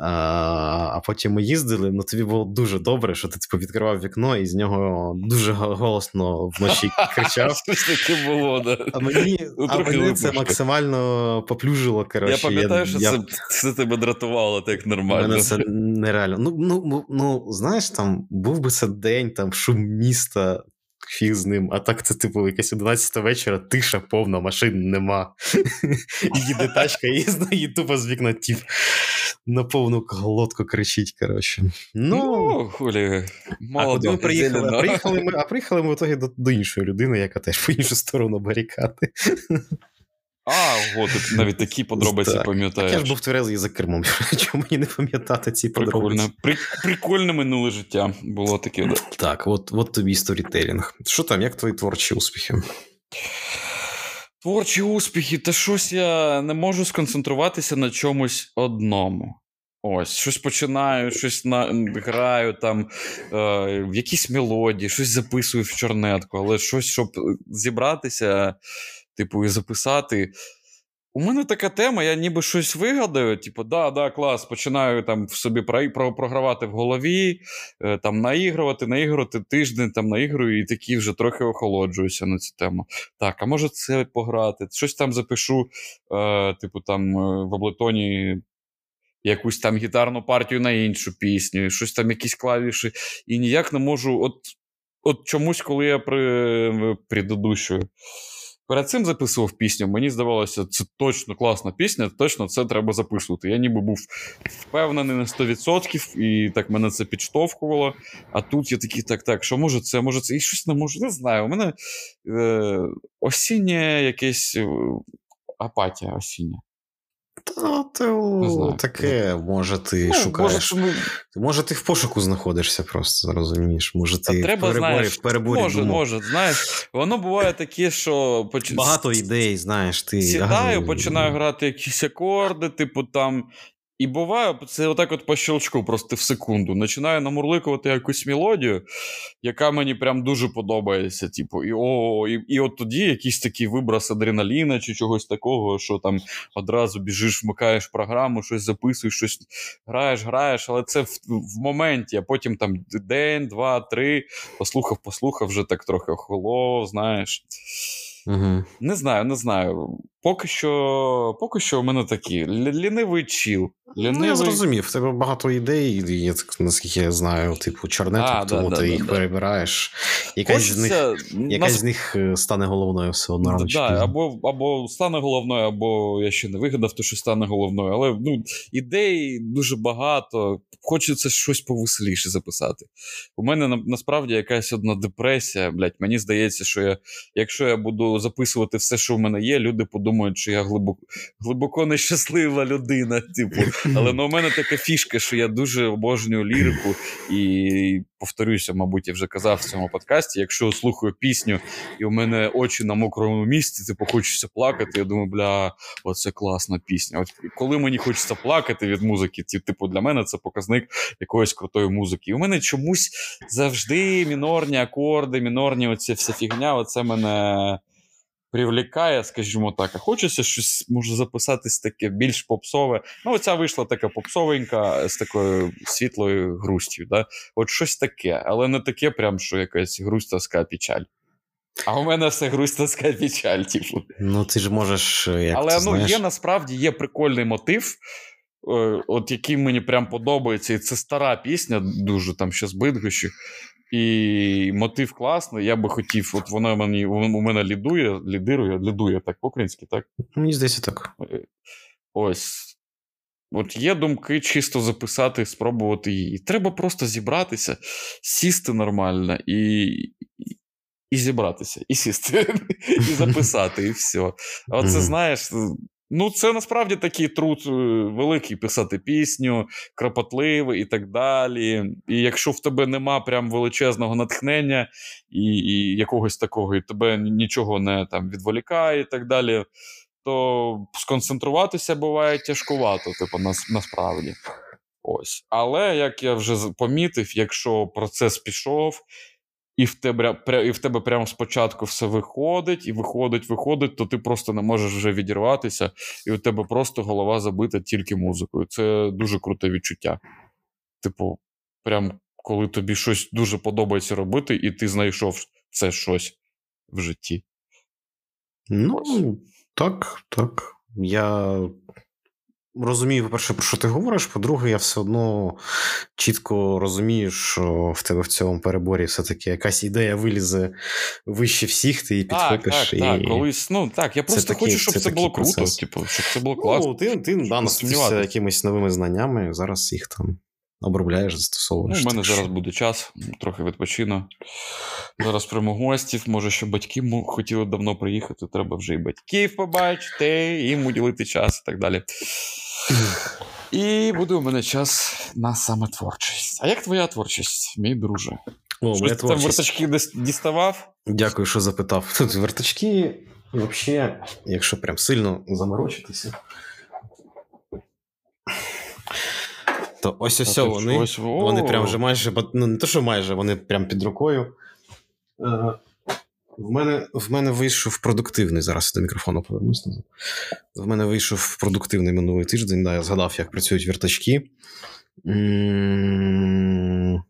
А потім ми їздили, ну тобі було дуже добре, що ти типу, відкривав вікно і з нього дуже голосно вночі кричав. Щось таке було, да. А мені, а мені це максимально поплюжило, коротше. Я пам'ятаю, що я... Це, це тебе дратувало так нормально. Мене це нереально. Ну, ну, ну, знаєш, там був би це день, там шум міста, фіг з ним, а так це типу якась одинадцята вечора, тиша повна, машин нема. Їде тачка, і тупо з вікна тіп. На повну глотку кричить, коротше. Ну, ну хулі, мало до приїхали, приїхали ми, а приїхали ми в итогі до, до іншої людини, яка теж по іншу сторону барикади. А, от, навіть такі подробиці так. Пам'ятаєш. Так, я ж був тверезий за кермом, чому мені не пам'ятати ці прикольно. Подробиці. При, прикольне минуле життя було таке. Да. Так, от, от тобі сторітелінг. Що там, як твої творчі успіхи? Творчі успіхи, та щось я не можу сконцентруватися на чомусь одному. Ось, щось починаю, щось на... граю там, е, в якісь мелодії, щось записую в чорнетку, але щось, щоб зібратися, типу, і записати. У мене така тема, я ніби щось вигадаю, типу, да, да, клас, починаю там в собі програвати в голові, там наігрувати, наігрувати тиждень, там наігрую і такі вже трохи охолоджуюся на цю тему. Так, а може це пограти? Щось там запишу, е, типу, там в Ableton якусь там гітарну партію на іншу пісню, щось там якісь клавіші, і ніяк не можу, от, от чомусь, коли я при, предыдущую. Перед цим записував пісню, мені здавалося, це точно класна пісня, точно це треба записувати. Я ніби був впевнений на сто відсотків, і так мене це підштовхувало. А тут я такий, так, так, що може це, може це, і щось не можу, не знаю. У мене е- осіння якесь апатія осіння. Та то таке, може ти ну, шукаєш, може, ти... може ти в пошуку знаходишся просто, розумієш, може ти в переборі, знаєш, в переборі може, думав. Може, знаєш, воно буває таке, що... Поч... Багато ідей, знаєш, ти... Сідаю, починаю грати якісь акорди, типу там, І буває, це отак от по щелчку, просто в секунду. Починаю намурликувати якусь мелодію, яка мені прям дуже подобається. Типу, і, о, і, і от тоді якийсь такий виброс адреналіна чи чогось такого, що там одразу біжиш, вмикаєш програму, щось записуєш, щось граєш, граєш, але це в, в моменті. А потім там день, два, три, послухав, послухав, вже так трохи охолов, знаєш. Угу. Не знаю, не знаю. Поки що, поки що у мене такі. Лінивий чіл. Лінивий... Ну, я зрозумів. В тебе багато ідей, я, наскільки я знаю, типу чорнеток, а, тому да, ти да, їх да, перебираєш. Якась з них, якась нас... з них стане головною все одно рано. Да, да, або, або стане головною, або я ще не вигадав, то що стане головною. Але ну, ідей дуже багато. Хочеться щось повеселіше записати. У мене насправді якась одна депресія. Блять, мені здається, що я, якщо я буду записувати все, що в мене є, люди подумають, що я глибоко, глибоко нещаслива людина. Типу. Але ну, у мене така фішка, що я дуже обожнюю лірику. І повторюся, мабуть, я вже казав в цьому подкасті, якщо слухаю пісню, і у мене очі на мокрому місці, типу, хочеться плакати, я думаю, бля, оце класна пісня. От коли мені хочеться плакати від музики, типу, для мене це показник якоїсь крутої музики. І у мене чомусь завжди мінорні акорди, мінорні оця вся фігня, оце мене привлікає, скажімо так. А хочеться щось, може, записатись таке більш попсове. Ну, оця вийшла така попсовенька з такою світлою грустю, да? От щось таке, але не таке прям, що якась грусть, тоска, печаль. А у мене все грусть, тоска, печаль, типу. Ну, ти ж можеш, як але, ти знаєш. Але, ну, є насправді, є прикольний мотив, от який мені прям подобається, і це стара пісня, дуже там ще з Бидгощі, і мотив класний, я би хотів, от вона мені, у мене лідує, лідирує, лідує, так, по-українськи, так? Мені здається, так. Ось. От є думки чисто записати, спробувати її. І треба просто зібратися, сісти нормально, і, і, і зібратися, і сісти, і записати, і все. А оце, знаєш... Ну, це насправді такий труд великий, писати пісню, кропотливий і так далі. І якщо в тебе нема прям величезного натхнення і, і якогось такого, і тебе нічого не там відволікає і так далі, то сконцентруватися буває тяжкувато, типу, нас, насправді. Ось. Але, як я вже помітив, якщо процес пішов, і в тебе, і в тебе прямо спочатку все виходить, і виходить, виходить, то ти просто не можеш вже відірватися, і у тебе просто голова забита тільки музикою. Це дуже круте відчуття. Типу, прям коли тобі щось дуже подобається робити, і ти знайшов це щось в житті. Ну, так, так. Я... Розумію, по-перше, про що ти говориш, по-друге, я все одно чітко розумію, що в тебе в цьому переборі все-таки якась ідея вилізе вище всіх, ти її підхопиш. Так, так, і... так, колись, ну так, я просто це хочу, такі, щоб це, це було процес. Круто, типу, щоб це було класно. Ну, ти, ти да, насолоджуєшся якимись новими знаннями, зараз їх там обробляєш, застосовуєш. У ну, мене зараз що... буде час, трохи відпочину. Зараз прямо гостів, може, що батьки хотіли давно приїхати, треба вже і батьків побачити, і їм уділити час і так далі. І буде у мене час на самотворчість. А як твоя творчість, мій друже? О, що ти творчість. Там вертачки діставав? Дякую, що запитав. Тут вертачки, і взагалі, якщо прям сильно заморочитися, то ось ось вони, ось... вони прям вже майже, ну не те, що майже, вони прям під рукою. Ага. В мене, в мене вийшов продуктивний, зараз до мікрофону повернусь назад. В мене вийшов продуктивний минулий тиждень, да, я згадав, як працюють вертачки. М-м-м-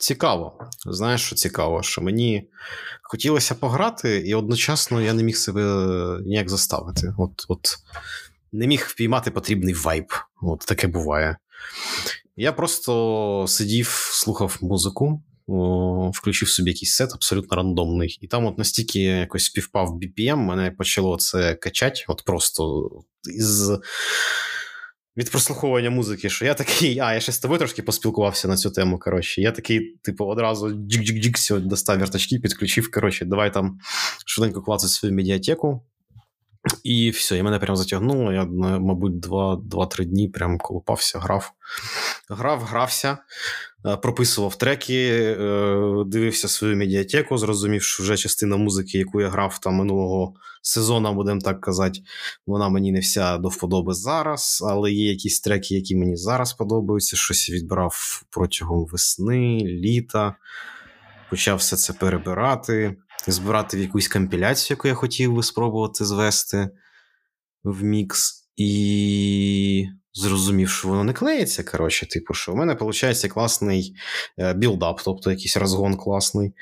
цікаво. Знаєш, що цікаво? Що мені хотілося пограти, і одночасно я не міг себе ніяк заставити. От, от не міг впіймати потрібний вайб. От таке буває. Я просто сидів, слухав музику, включив собі якийсь сет абсолютно рандомний. І там от настільки якось співпав бі пі ем, мене почало це качати, от просто із... від прослуховування музики, що я такий, а, я ще з тобою трошки поспілкувався на цю тему, коротше. Я такий, типу, одразу джик-джик-джик сьогодні достав вертачки, підключив, коротше, давай там швиденько клацати свою медіатеку. І все, і мене прям затягнуло, я, мабуть, два-три дні прям колупався, грав. грав, грався, прописував треки, дивився свою медіатеку, зрозумів, що вже частина музики, яку я грав там минулого сезону, будемо так казати, вона мені не вся до вподоби зараз, але є якісь треки, які мені зараз подобаються, щось відбирав протягом весни, літа, почав все це перебирати, збирати в якусь компіляцію, яку я хотів би спробувати звести в мікс, і зрозумів, що воно не клеїться, коротше, типу, що в мене виходить класний білдап, тобто якийсь розгон класний.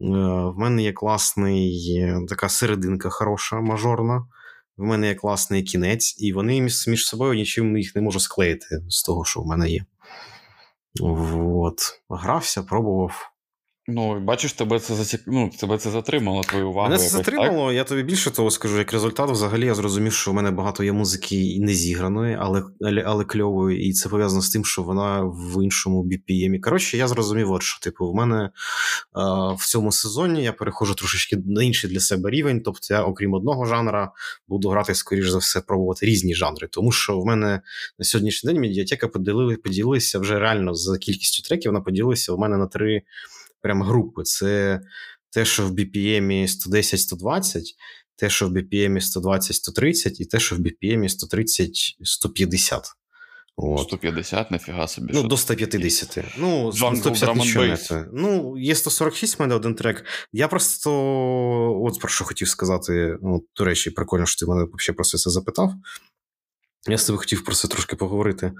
В мене є класний, така серединка хороша, мажорна. В мене є класний кінець, і вони між собою нічим їх не можу склеїти з того, що в мене є. От. Грався, пробував. Ну, бачиш, тебе це, засіп... ну, тебе це затримало, твою увагу. Мене це якось затримало, так? Я тобі більше того скажу, як результат, взагалі я зрозумів, що в мене багато є музики і не зіграної, але, але, але кльової, і це пов'язано з тим, що вона в іншому бі пі емі. Коротше, я зрозумів, от що, типу, в мене а, в цьому сезоні я перехожу трошечки на інший для себе рівень, тобто я, окрім одного жанра, буду грати, скоріш за все, пробувати різні жанри, тому що в мене на сьогоднішній день медіатека поділи, поділилися вже реально за кількістю треків, вона поділилася в мене на три прям групи. Це те, що в бі пі емі сто десять сто двадцять, те, що в бі пі емі сто двадцять сто тридцять і те, що в бі пі емі сто тридцять сто п'ятдесят. От. сто п'ятдесят? Нафіга собі. Ну, до сто п'ятдесят. Ну, сто п'ятдесят нічого не це. Ну, є сто сорок шість в мене один трек. Я просто, от про що хотів сказати, ну, до речі, прикольно, що ти мене взагалі про це запитав. Я з тобою хотів про це трошки поговорити. Е,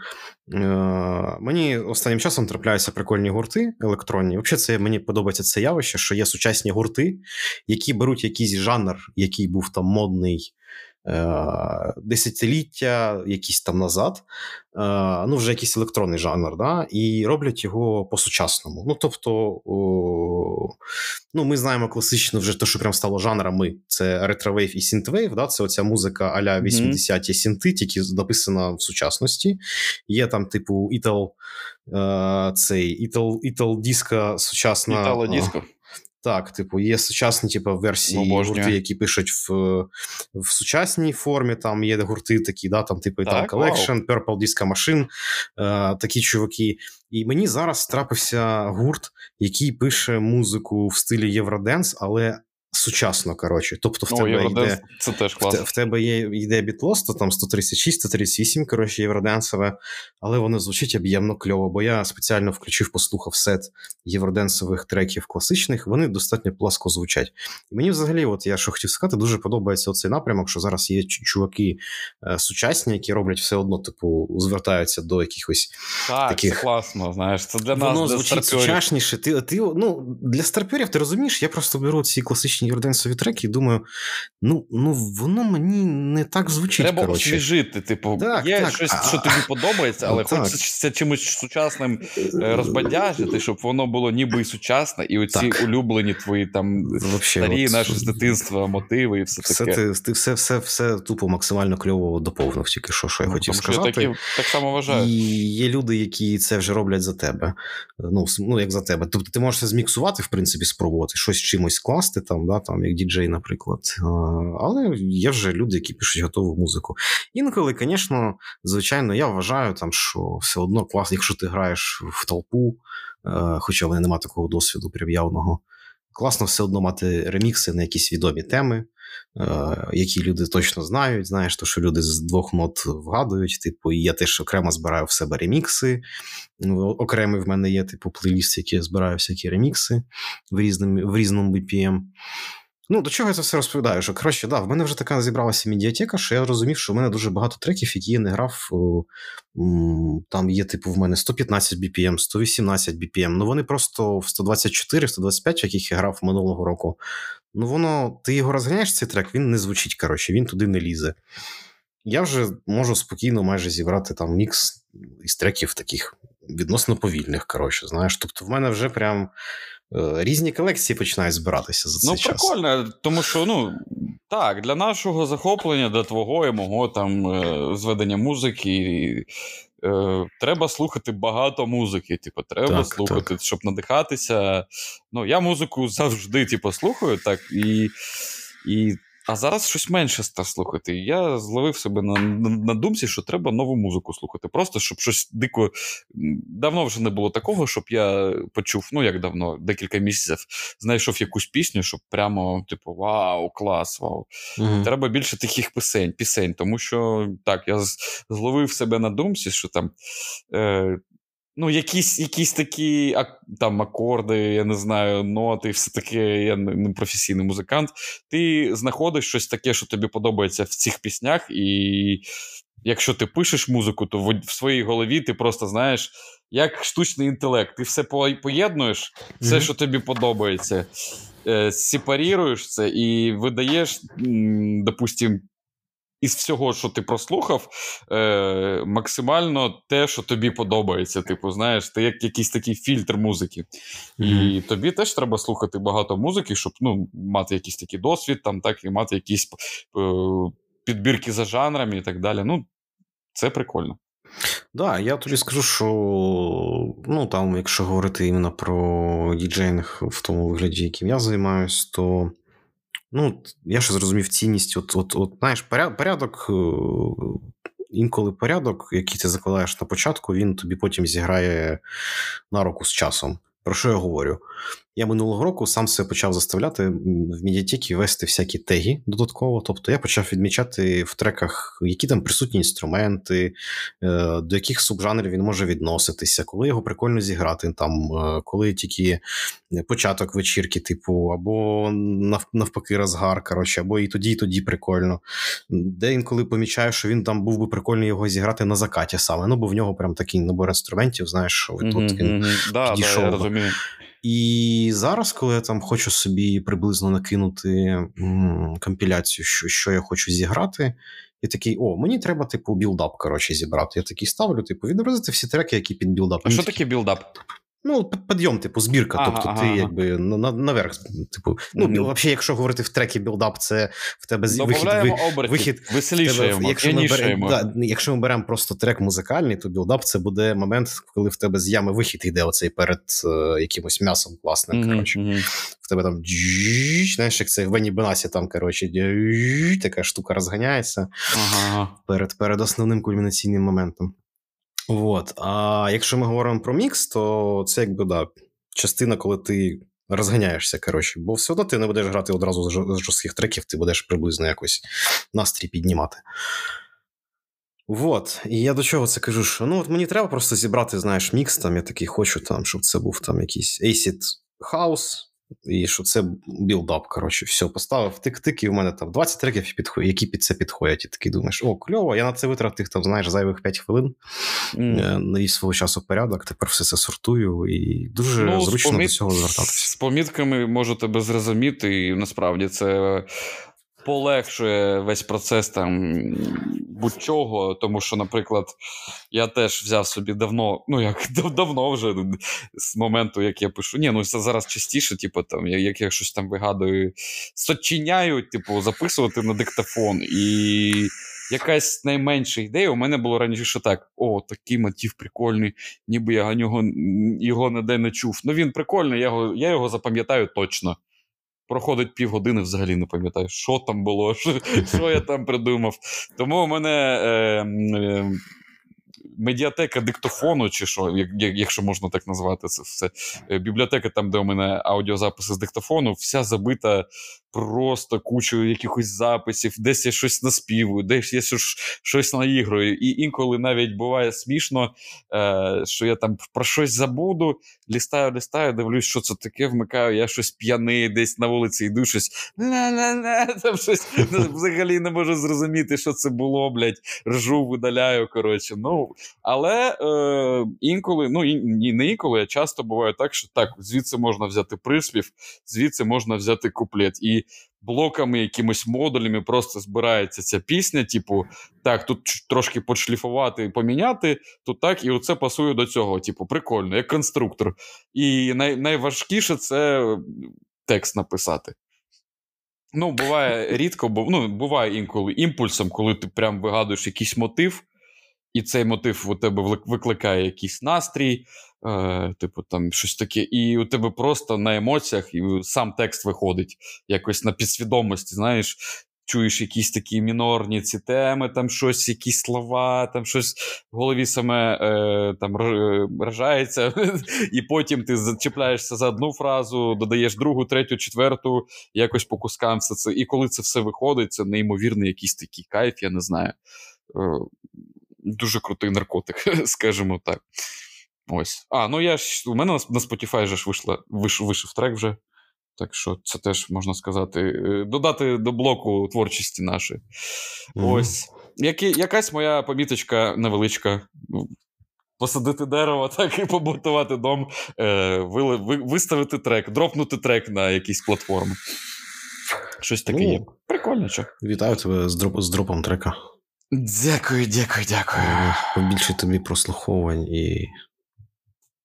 мені останнім часом трапляються прикольні гурти електронні. Взагалі це, мені подобається це явище, що є сучасні гурти, які беруть якийсь жанр, який був там модний е, десятиліття, якийсь там назад, е, ну вже якийсь електронний жанр, да, і роблять його по-сучасному. Ну, тобто, о, ну, ми знаємо класично вже те, що прям стало жанрами. Це ретровейв і синтвейв, да? Це оця музика а-ля вісімдесяті синти, тільки написана в сучасності. Є там, типу, італ, е, цей, італ-диско сучасна. Італо-диско. Так, типу, є сучасні типу, версії ну, гурти, які пишуть в, в сучасній формі, там є гурти такі, да, там, типу, Ital Collection, Purple Disco Machine, е, такі чуваки. І мені зараз трапився гурт, який пише музику в стилі Євроденс, але сучасно, коротше. Тобто в ну, тебе Євроденс, йде, це теж класно. В, в тебе є, йде бітлосто, там сто тридцять шість сто тридцять вісім, коротше, євроденсове, але воно звучить об'ємно кльово, бо я спеціально включив, послухав сет євроденсових треків класичних, вони достатньо пласко звучать. І мені взагалі, от я що хотів сказати, дуже подобається оцей напрямок, що зараз є чуваки е, сучасні, які роблять все одно, типу, звертаються до якихось так, таких... Так, це класно, знаєш, це для нас, воно для звучить сучасніше. Ти, ти, ну, для старпьорів, ти розумієш, я просто беру ці класичні євроденсові треки, і думаю, ну, ну воно мені не так звучить, треба коротше. Треба освіжити, типу, так, є так, щось, а... що тобі подобається, але так. Хочеться чимось сучасним розбадяжити, щоб воно було ніби і сучасне, і оці так. Улюблені твої там вообще, старі от... наші з дитинства, мотиви і все, все таке. Ти, ти все, все, все тупо максимально кльово доповнив, тільки що, що я ну, хотів тому, сказати. Я такі, так само вважаю. І є люди, які це вже роблять за тебе. Ну, ну як за тебе. Тобто ти можеш це зміксувати, в принципі, спробувати, щось чимось скласти, там, да, там, як діджей, наприклад. Але є вже люди, які пишуть готову музику. Інколи, звісно, звичайно, я вважаю, там, що все одно класно, якщо ти граєш в толпу, хоча в мене немає такого досвіду прям явного, класно все одно мати ремікси на якісь відомі теми, які люди точно знають, знаєш, то, що люди з двох нот вгадують, типу, і я теж окремо збираю в себе ремікси, окремий в мене є, типу, плейліст, який я збираю всякі ремікси в різному, в різному бі пі ем. Ну, до чого я це все розповідаю? Що, коротше, да, в мене вже така зібралася медіатека, що я розумів, що в мене дуже багато треків, які я не грав. Там є, типу, в мене сто п'ятнадцять бі пі ем, сто вісімнадцять бі пі ем. Ну, вони просто в сто двадцять чотири сто двадцять п'ять, яких я грав минулого року. Ну, воно, ти його розганяєш, цей трек, він не звучить, коротше, він туди не лізе. Я вже можу спокійно майже зібрати там мікс із треків таких відносно повільних, коротше, знаєш. Тобто в мене вже прям різні колекції починають збиратися за цей ну, час. Ну, прикольно, тому що, ну, так, для нашого захоплення, для твого і мого там зведення музики е, треба слухати багато музики, типу, треба так, слухати, так. Щоб надихатися. Ну, я музику завжди, типу, слухаю, так, і, і А зараз щось менше став слухати. Я зловив себе на, на, на думці, що треба нову музику слухати. Просто, щоб щось дико... Давно вже не було такого, щоб я почув, ну, як давно, декілька місяців, знайшов якусь пісню, щоб прямо, типу, вау, клас, вау. Mm-hmm. Треба більше таких пісень, пісень, тому що, так, я зловив себе на думці, що там... Е- Ну, якісь, якісь такі там акорди, я не знаю, ноти, все таке, я не професійний музикант. Ти знаходиш щось таке, що тобі подобається в цих піснях, і якщо ти пишеш музику, то в своїй голові ти просто, знаєш, як штучний інтелект. Ти все поєднуєш, все, mm-hmm. що тобі подобається, сепаріруєш це і видаєш, допустим, із всього, що ти прослухав, е- максимально те, що тобі подобається. Типу, знаєш, ти як якийсь такий фільтр музики. Mm-hmm. І тобі теж треба слухати багато музики, щоб, ну, мати якийсь такий досвід, там, так, і мати якісь е- підбірки за жанрами і так далі. Ну, це прикольно. Так, да, я тобі скажу, що, ну, там, якщо говорити іменно про діджейнг в тому вигляді, яким я займаюсь, то ну, я ще зрозумів цінність, от, от, от, знаєш, порядок, інколи порядок, який ти закладаєш на початку, він тобі потім зіграє на руку з часом. Про що я говорю? Я минулого року сам себе почав заставляти в медіатеці вести всякі теги додатково, тобто я почав відмічати в треках, які там присутні інструменти, до яких субжанрів він може відноситися, коли його прикольно зіграти, там, коли тільки початок вечірки, типу, або навпаки розгар, коротше, або і тоді, і тоді прикольно. Де інколи помічаю, що він там був би прикольно його зіграти на закаті саме, ну, бо в нього прям такий набір інструментів, знаєш, що mm-hmm, тут він mm-hmm. да, підійшов. Да, я розумію. І зараз, коли я там хочу собі приблизно накинути компіляцію, що, що я хочу зіграти, я такий, о, мені треба, типу, білдап, коротше, зібрати. Я такий ставлю, типу, відобразити всі треки, які під білдап. А що таке білдап? Ну, підйом, типу, збірка, ага, тобто ага, ти, ага. якби, на, наверх, типу, ну, mm-hmm. взагалі, якщо говорити в трекі білдап, це в тебе добавляємо вихід, вихід веселішаємо, тебе, якщо, ми берем, да, якщо ми беремо просто трек музикальний, то білдап це буде момент, коли в тебе з ями вихід йде оцей перед е, якимось м'ясом класним, mm-hmm. коротше, mm-hmm. в тебе там, знаєш, як це в Вені Бенасі там, коротше, така штука розганяється ага. перед, перед основним кульмінаційним моментом. От, а якщо ми говоримо про мікс, то це якби, да, частина, коли ти розганяєшся, коротше, бо все одно ти не будеш грати одразу з жорстких треків, ти будеш приблизно якось настрій піднімати. От, і я до чого це кажу, що, ну, от мені треба просто зібрати, знаєш, мікс, там, я такий хочу, там, щоб це був там якийсь acid house, і що це білдап, коротше, все, поставив тик-тик, і в мене там двадцять треків, які під це підходять, і такий думаєш, о, кльово, я на це витратив, там, знаєш, зайвих п'ять хвилин, mm. навів свого часу порядок, тепер все це сортую, і дуже ну, зручно поміт... до цього звертатися. З помітками можу тебе зрозуміти, і насправді це полегшує весь процес там будь-чого, тому що, наприклад, я теж взяв собі давно, ну як давно вже з моменту, як я пишу, ні, ну це зараз частіше, типу, там, як я щось там вигадую, сочиняю, типу, записувати на диктофон, і якась найменша ідея у мене було раніше так, о, такий мотив прикольний, ніби я його, його ніде не чув, ну він прикольний, я його, я його запам'ятаю точно. Проходить півгодини, взагалі не пам'ятаю, що там було, що, що я там придумав. Тому у мене е, е, медіатека диктофону, чи що, як, якщо можна так назвати це все, бібліотека там, де у мене аудіозаписи з диктофону, вся забита просто кучою якихось записів, десь я щось наспівую, десь я щось наіграю. І інколи навіть буває смішно, е, що я там про щось забуду, лістаю, лістаю, дивлюсь, що це таке, вмикаю, я щось п'яний, десь на вулиці йду, щось на-на-на, там щось взагалі не можу зрозуміти, що це було, блядь, ржу, видаляю, коротше. Ну, але е, інколи, ну, і, і не інколи, а часто буває так, що так, звідси можна взяти приспів, звідси можна взяти куплет. І блоками, якимось модулями просто збирається ця пісня, типу, так, тут трошки пошліфувати і поміняти, то так, і оце пасує до цього, типу, прикольно, як конструктор. І най- найважкіше це текст написати. Ну, буває рідко, бо, ну, буває інколи імпульсом, коли ти прям вигадуєш якийсь мотив, і цей мотив у тебе викликає якийсь настрій, е, типу там щось таке, і у тебе просто на емоціях і сам текст виходить якось на підсвідомості, знаєш, чуєш якісь такі мінорні ці теми, там щось, якісь слова, там щось в голові саме е, там рожається, і потім ти зачіпляєшся за одну фразу, додаєш другу, третю, четверту, якось по кускам все це. І коли це все виходить, це неймовірний якийсь такий кайф, я не знаю. Е, дуже крутий наркотик, скажімо так. Ось. А, ну я ж, у мене на Spotify же ж вийшла, виш, вийшов трек вже. Так що це теж, можна сказати, додати до блоку творчості нашої. Mm-hmm. Ось. Які, якась моя поміточка невеличка. Посадити дерево, так, і побудувати дом, е, ви, ви, виставити трек, дропнути трек на якісь платформи. Щось таке ну, є. Прикольно, що. Вітаю тебе з, дроп, з дропом трека. Дякую, дякую, дякую. Побільше тобі прослуховувань і...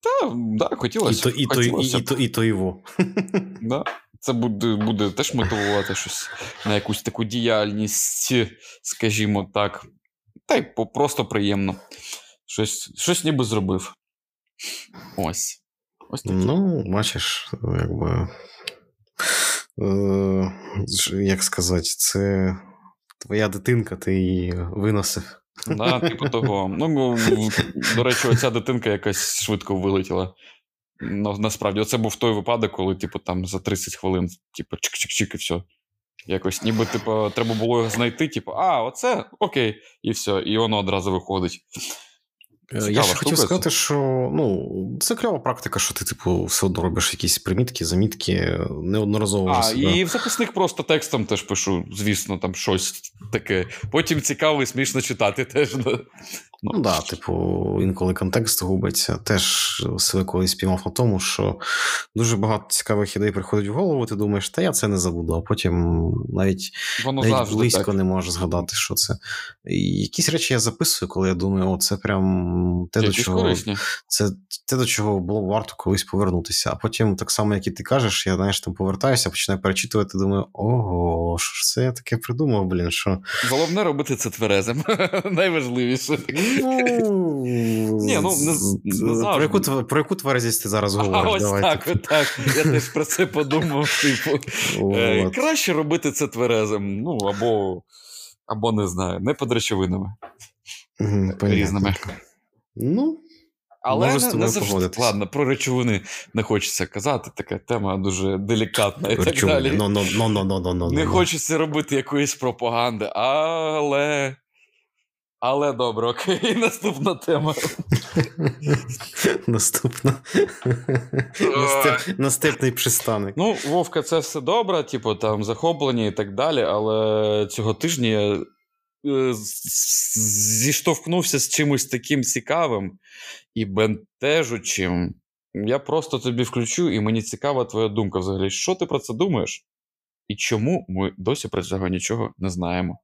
Так, да, да, хотілося. І то, хотілося. І то, і, і, і, то, і його. Да. Це буде, буде теж мотивувати щось на якусь таку діяльність, скажімо так. Та й просто приємно. Щось, щось ніби зробив. Ось. Ось такі. Ну, бачиш, якби... Е, як сказати, це твоя дитинка, ти її виносив. Да, типу того. Ну, до речі, оця дитинка якась швидко вилетіла. Но, насправді, оце був той випадок, коли, типу, там за тридцять хвилин, типу, чик-чик-чик і все. Якось ніби, типу, треба було його знайти, типу, а, оце, окей, і все, і воно одразу виходить. Цікава Я ще хотів сказати, що, ну, це кльова практика, що ти, типу, все одно робиш якісь примітки, замітки, неодноразово. А, себе. І в записник просто текстом теж пишу, звісно, там щось таке. Потім цікаво і смішно читати теж. Да? Ну, так, да, типу, інколи контекст губиться. Теж себе колись спіймав на тому, що дуже багато цікавих ідей приходить в голову, ти думаєш, та я це не забуду, а потім навіть, навіть близько так. Не можеш згадати, що це. І якісь речі я записую, коли я думаю, о, це прям те, це до чого, це, те, до чого було варто колись повернутися. А потім, так само, як і ти кажеш, я, знаєш, там повертаюся, починаю перечитувати, думаю, ого, що ж це я таке придумав, блін, що... Головне робити це тверезим. Найважливіше. Ну, Ні, ну не, не про, про яку тверезість ти зараз говориш? А, ось давай, так, так, так. Я теж про це подумав. Типу. Е, краще робити це тверезим. Ну, або, або не знаю, не під речовинами. Понятно. Різними. Ну, але не, не завжди. Ладно, про речовини не хочеться казати. Така тема дуже делікатна і речовини. Так далі. No, no, no, no, no, no, no, не no. Хочеться робити якоїсь пропаганди, але... Але добре, окей, наступна тема. Наступна. Наступний пристанок. Ну, Вовка, це все добре, типу, там, захоплення і так далі, але цього тижня я зіштовхнувся з чимось таким цікавим і бентежучим. Я просто тобі включу, і мені цікава твоя думка взагалі. Що ти про це думаєш? І чому ми досі про цього нічого не знаємо?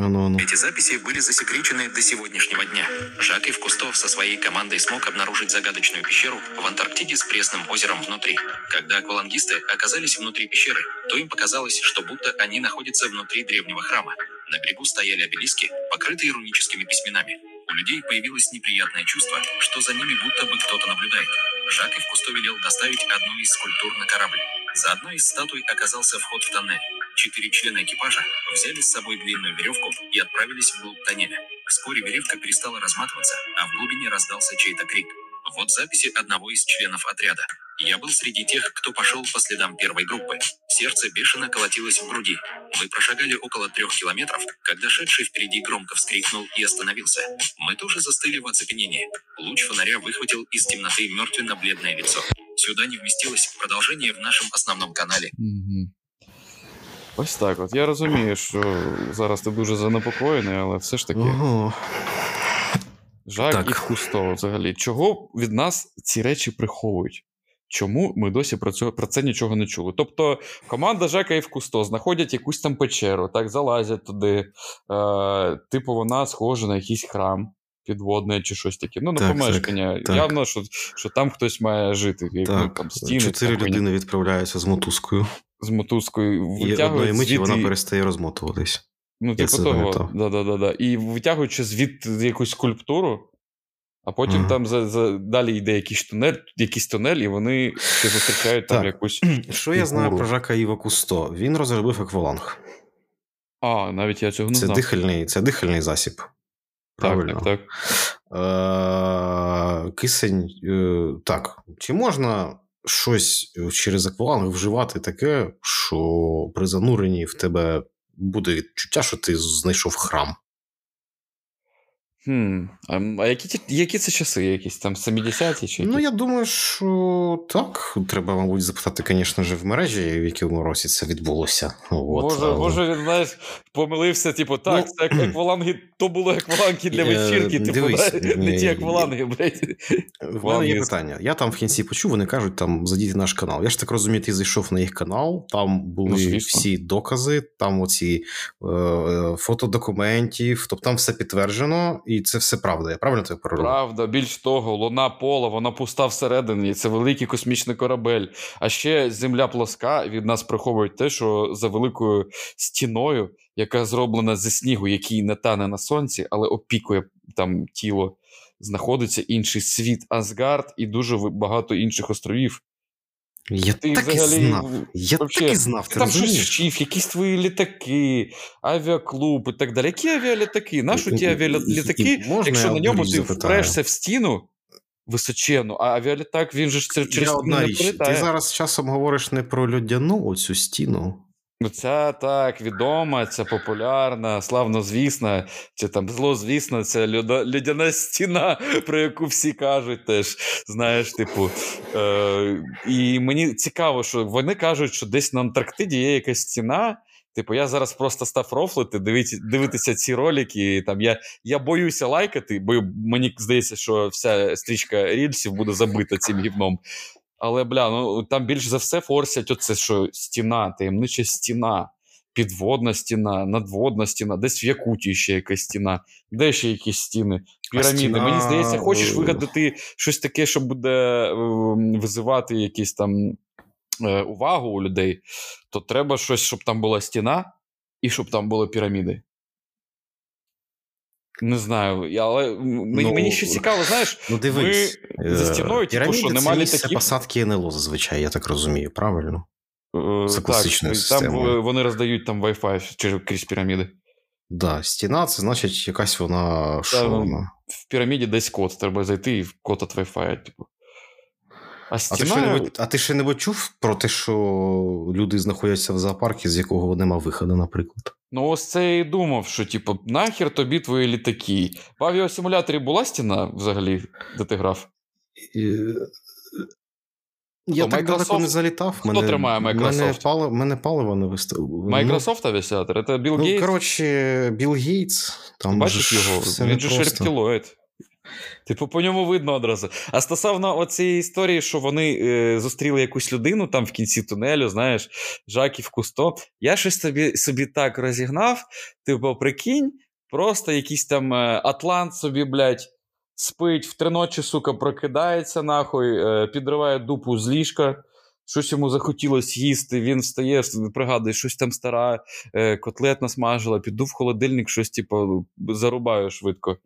Ну, ну, ну. Эти записи были засекречены до сегодняшнего дня. Жак Ив Кусто со своей командой смог обнаружить загадочную пещеру в Антарктиде с пресным озером внутри. Когда аквалангисты оказались внутри пещеры, то им показалось, что будто они находятся внутри древнего храма. На берегу стояли обелиски, покрытые руническими письменами. У людей появилось неприятное чувство, что за ними будто бы кто-то наблюдает. Жак Ив Кусто велел доставить одну из скульптур на корабль. За одной из статуй оказался вход в тоннель. Четыре члена экипажа взяли с собой длинную веревку и отправились вглубь тоннеля. Вскоре веревка перестала разматываться, а в глубине раздался чей-то крик. Вот записи одного из членов отряда. Я был среди тех, кто пошел по следам первой группы. Сердце бешено колотилось в груди. Мы прошагали около трех километров, когда шедший впереди громко вскрикнул и остановился. Мы тоже застыли в оцепенении. Луч фонаря выхватил из темноты мертвенно-бледное лицо. Сюда не вместилось продолжение в нашем основном канале. Ось так от. Я розумію, що зараз ти дуже занепокоєний, але все ж таки... Ого. Жак так. Ів Кусто взагалі. Чого від нас ці речі приховують? Чому ми досі про це, про це нічого не чули? Тобто команда Жака Ів Кусто знаходять якусь там печеру, так, залазять туди, е, типу вона схожа на якийсь храм підводне чи щось таке. Ну, на так, помешкання. Так, явно, що, що там хтось має жити. Так, ну, там стіни, чотири там, людини відправляються з мотузкою. З мотузкою витягують. І миті звід... вона перестає розмотуватись. Ну, типу того. Да, да, да, да. І витягуючи звід якусь скульптуру, а потім ага. там за, за... далі йде якийсь тунель, якийсь тунель, і вони ще зустрічають там якусь... Що я знаю про Жака Іва Кусто? Він розробив акваланг. А, навіть я цього не знав. Це дихальний, це дихальний засіб. Правильно. Так, так. Кисень, так. Чи можна щось через акваланг вживати таке, що при зануренні в тебе буде відчуття, що ти знайшов храм? Хм. А які, які це часи? Якісь там сімдесяті чи які? Ну, я думаю, що так. Треба, мабуть, запитати, звісно ж, в мережі, в якому році це відбулося. От, може, але... може, він, знаєш, помилився, типу, так, ну... це акваланги, то були акваланги для вечірки, типу, дивись, да? Не ті акваланги, блядь. В мене є питання. Я там в кінці почув, вони кажуть, там, зайдіть наш канал. Я ж так розумію, ти зайшов на їх канал, там були ну, всі докази, там оці е, е, фотодокументів, тобто там все підтверджено. І це все правда, я правильно тебе перероблю? Правда, більш того, луна пола, вона пуста всередині, це великий космічний корабель. А ще земля плоска, від нас приховують те, що за великою стіною, яка зроблена зі снігу, який не тане на сонці, але опікує там тіло, знаходиться інший світ Асгард і дуже багато інших островів. Я ти так взагалі, і знав, я вообще, так і знав, ти розумієш? Там щось вчив, якісь твої літаки, авіаклуб і так далі. Які авіалітаки? Нашу ті авіалітаки, якщо на ньому ти впрешся в стіну височену, а авіалітак, він же через стіну не прилітає. Ти зараз часом говориш не про льодяну оцю стіну. Ну, ця так відома, ця популярна, славнозвісна, чи там злозвісна, ця льодяна стіна, про яку всі кажуть теж, знаєш, типу. Е- і мені цікаво, що вони кажуть, що десь на Антарктиді є якась стіна. Типу, я зараз просто став рофлити, дивити, дивитися ці ролики, там, я, я боюся лайкати, бо мені здається, що вся стрічка рільсів буде забита цим гівном. Але, бля, ну там більш за все форсять оце, що стіна, таємнича стіна, підводна стіна, надводна стіна, десь в Якутії ще якась стіна, де ще якісь стіни, піраміди. Стіна... Мені здається, хочеш вигадати щось таке, що буде визивати якісь там увагу у людей, то треба щось, щоб там була стіна і щоб там були піраміди. Не знаю, але мені, ну, мені ще цікаво, знаєш, ну, дивись, ми за стіною, типу, що немає літаків. Це посадки НЛО зазвичай, я так розумію, правильно? Це класична система. Там вони роздають там Wi-Fi через крізь піраміди. Так, да, стіна, це значить якась вона... Там, вона... В піраміді десь код, треба зайти і код від Wi-Fi, типу. А, стіна... а ти ще не чув про те, що люди знаходяться в зоопарку, з якого нема виходу, наприклад? Ну, ось це я і думав, що, типу, нахер тобі твої літаки. В авіасимуляторі була стіна взагалі, де ти грав? Я Хто, так Microsoft? Далеко не залітав. Хто мене, тримає Microsoft? Мене, пали, мене палива не виставило. Microsoft авіасимулятор? Це Білл Гейтс? Ну, коротше, Білл Гейтс. Там бачиш його? Він же шерптілоїд. Типу, по ньому видно одразу. А стосовно оцієї історії, що вони е, зустріли якусь людину там в кінці тунелю, знаєш, Жак Ів Кусто, я щось собі, собі так розігнав, типу, прикинь, просто якийсь там е, атлант собі, блядь, спить, в три ночі, сука, прокидається, нахуй, е, підриває дупу з ліжка, щось йому захотілося їсти, він встає, пригадує, щось там стара, е, котлет насмажила, піду в холодильник, щось, типу, зарубаю швидко.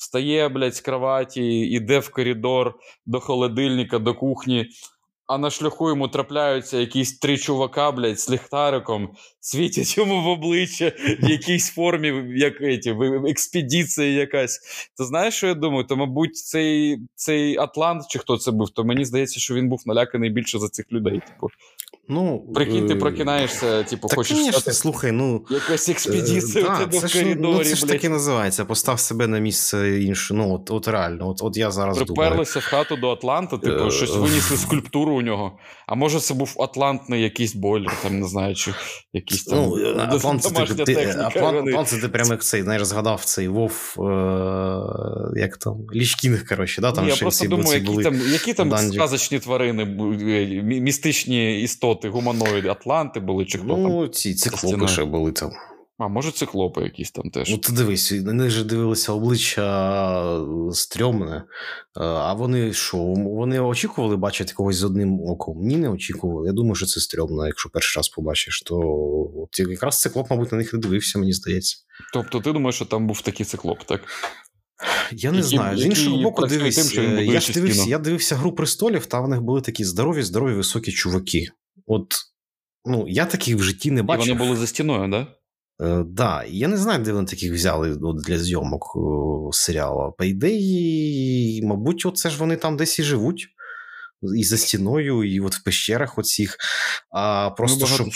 Встає, блядь, з кроваті, іде в коридор до холодильника, до кухні, а на шляху йому трапляються якісь три чувака, блядь, з ліхтариком, світять йому в обличчя в якійсь формі, як еті, експедиція якась. Ти знаєш, що я думаю? То, мабуть, цей, цей Атлант, чи хто це був, то мені здається, що він був наляканий більше за цих людей, типу. Ну, прикинь, ти прокинаєшся, типу, так, хочеш конечно, стати... слухай, ну... Якась експедиція да, у тебе в коридорі, ну, це блядь. Ж таки називається, постав себе на місце інше, ну, от, от реально, от, от я зараз Приперлися думаю. Приперлися в хату до Атланта, типу, щось винесли скульптуру у нього, а може це був атлантний якийсь бойлер, там, не знаю, чи якийсь там... Ну, Атлант це ти, ти, Атлант, це ти прямо як цей, знаєш, згадав цей Вов, е- як там, Лічкінг, коротше, да, там Ні, ще всі були. Я просто думаю, які там, які там сказочні тварини, містичні істоти, гуманоїди, атланти були, чи хто ну, там? Ну, ці циклопи ще були там. А, може циклопи якісь там теж? Ну, ти дивись, на них же дивилися обличчя стрьомне. А вони що? Вони очікували бачити когось з одним оком? Ні, не очікували. Я думаю, що це стрьомно, якщо перший раз побачиш, то от якраз циклоп, мабуть, на них не дивився, мені здається. Тобто ти думаєш, що там був такий циклоп, так? Я не які, знаю, з іншого боку, дивись, тим, я, ж дивився, я дивився «Гру престолів», там в них були такі здорові-здорові високі чуваки. От, ну, я таких в житті не бачив. І вони були за стіною, да? Да, я не знаю, де вони таких взяли для зйомок серіалу. По ідеї, мабуть, оце ж вони там десь і живуть. І за стіною, і от в пещерах оцих. А просто, щоб,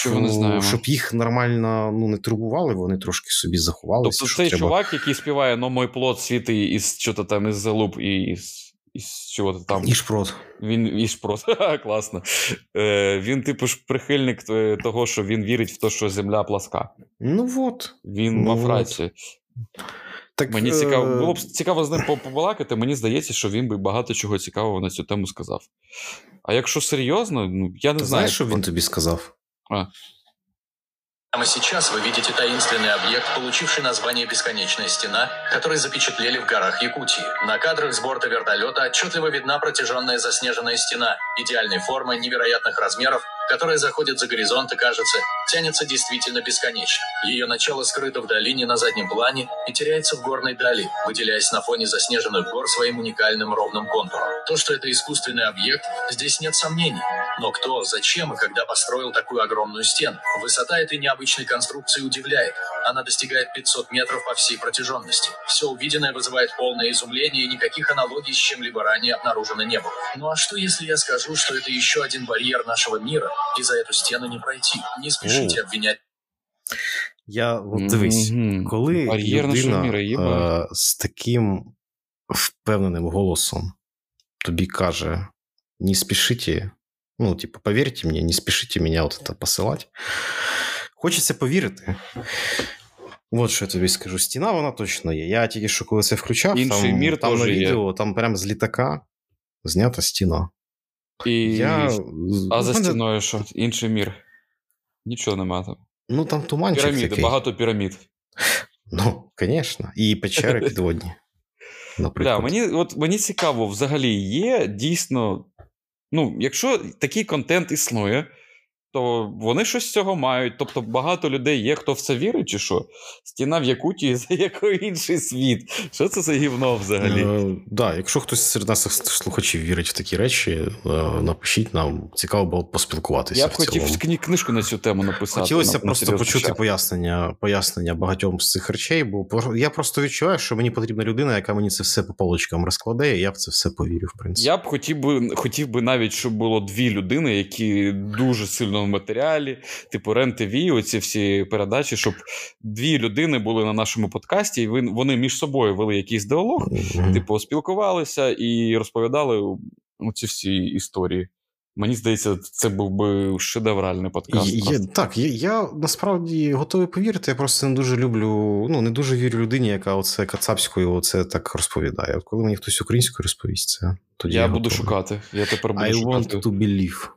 щоб їх нормально ну, не турбували, вони трошки собі заховалися. Тобто цей треба... чувак, який співає «Но мой плод світи» із чого-то там, із залуп, і із... Із чого-то там. Ішпрот. Він ішпрот. Класно. Е, він, типу, ж прихильник того, що він вірить в те, що земля пласка. Ну от. Він ну, мав рацію. Мені цікаво, було б цікаво з ним побалакати, мені здається, що він би багато чого цікавого на цю тему сказав. А якщо серйозно, ну, я не Ти знаю. Знаєш, що він тобі сказав? А. Прямо сейчас вы видите таинственный объект, получивший название «Бесконечная стена», который запечатлели в горах Якутии. На кадрах с борта вертолета отчетливо видна протяженная заснеженная стена, идеальной формы, невероятных размеров, которая заходит за горизонт и, кажется, тянется действительно бесконечно. Ее начало скрыто в долине на заднем плане и теряется в горной дали, выделяясь на фоне заснеженных гор своим уникальным ровным контуром. То, что это искусственный объект, здесь нет сомнений. Но кто, зачем и когда построил такую огромную стену? Высота этой необычной конструкции удивляет. Она достигает пятьсот метров по всей протяженности. Все увиденное вызывает полное изумление, и никаких аналогий с чем-либо ранее обнаружено не было. Ну а что, если я скажу, что это еще один барьер нашего мира, и за эту стену не пройти? Не спешите обвинять. Я, вот, дивись, mm-hmm. коли барьер людина з таким впевненим голосом тобі каже, не спешите, ну, типа, поверьте мне, не спешите меня вот это посылать. Хочеться повірити. От що я тобі скажу. Стіна, вона точно є. Я тільки що коли це включав, Інший там, мір там на відео, є. Там прямо з літака знята стіна. І... Я... А за мене... стіною що? Інший мір. Нічого нема там. Ну, там туманчик піраміди, такий. Багато пірамід. Ну, звісно. І печери підводні. Наприклад. Да, мені, от, мені цікаво, взагалі є дійсно... Ну, якщо такий контент існує, то вони щось з цього мають. Тобто багато людей є, хто в це вірить, чи що? Стіна в Якутії за який інший світ. Що це за гівно взагалі? Так, е, да, якщо хтось серед нас слухачів вірить в такі речі, е, напишіть нам. Цікаво було поспілкуватися. Я б хотів кні- книжку на цю тему написати. Хотілося на, просто на почути пояснення, пояснення багатьом з цих речей, бо я просто відчуваю, що мені потрібна людина, яка мені це все по полочкам розкладає, і я в це все повірю, в принципі. Я б хотів би, хотів би навіть, щоб було дві людини, які дуже сильно в матеріалі, типу РЕН-ТВ, оці всі передачі, щоб дві людини були на нашому подкасті, і вони між собою вели якийсь діалог, mm-hmm. типу спілкувалися і розповідали оці всі історії. Мені здається, це був би шедевральний подкаст. Є, так, я, я насправді готовий повірити, я просто не дуже люблю, ну, не дуже вірю людині, яка оце кацапською оце так розповідає. От коли мені хтось українською розповість це, тоді я, я буду шукати. Я тепер буду I шукати. I want to believe.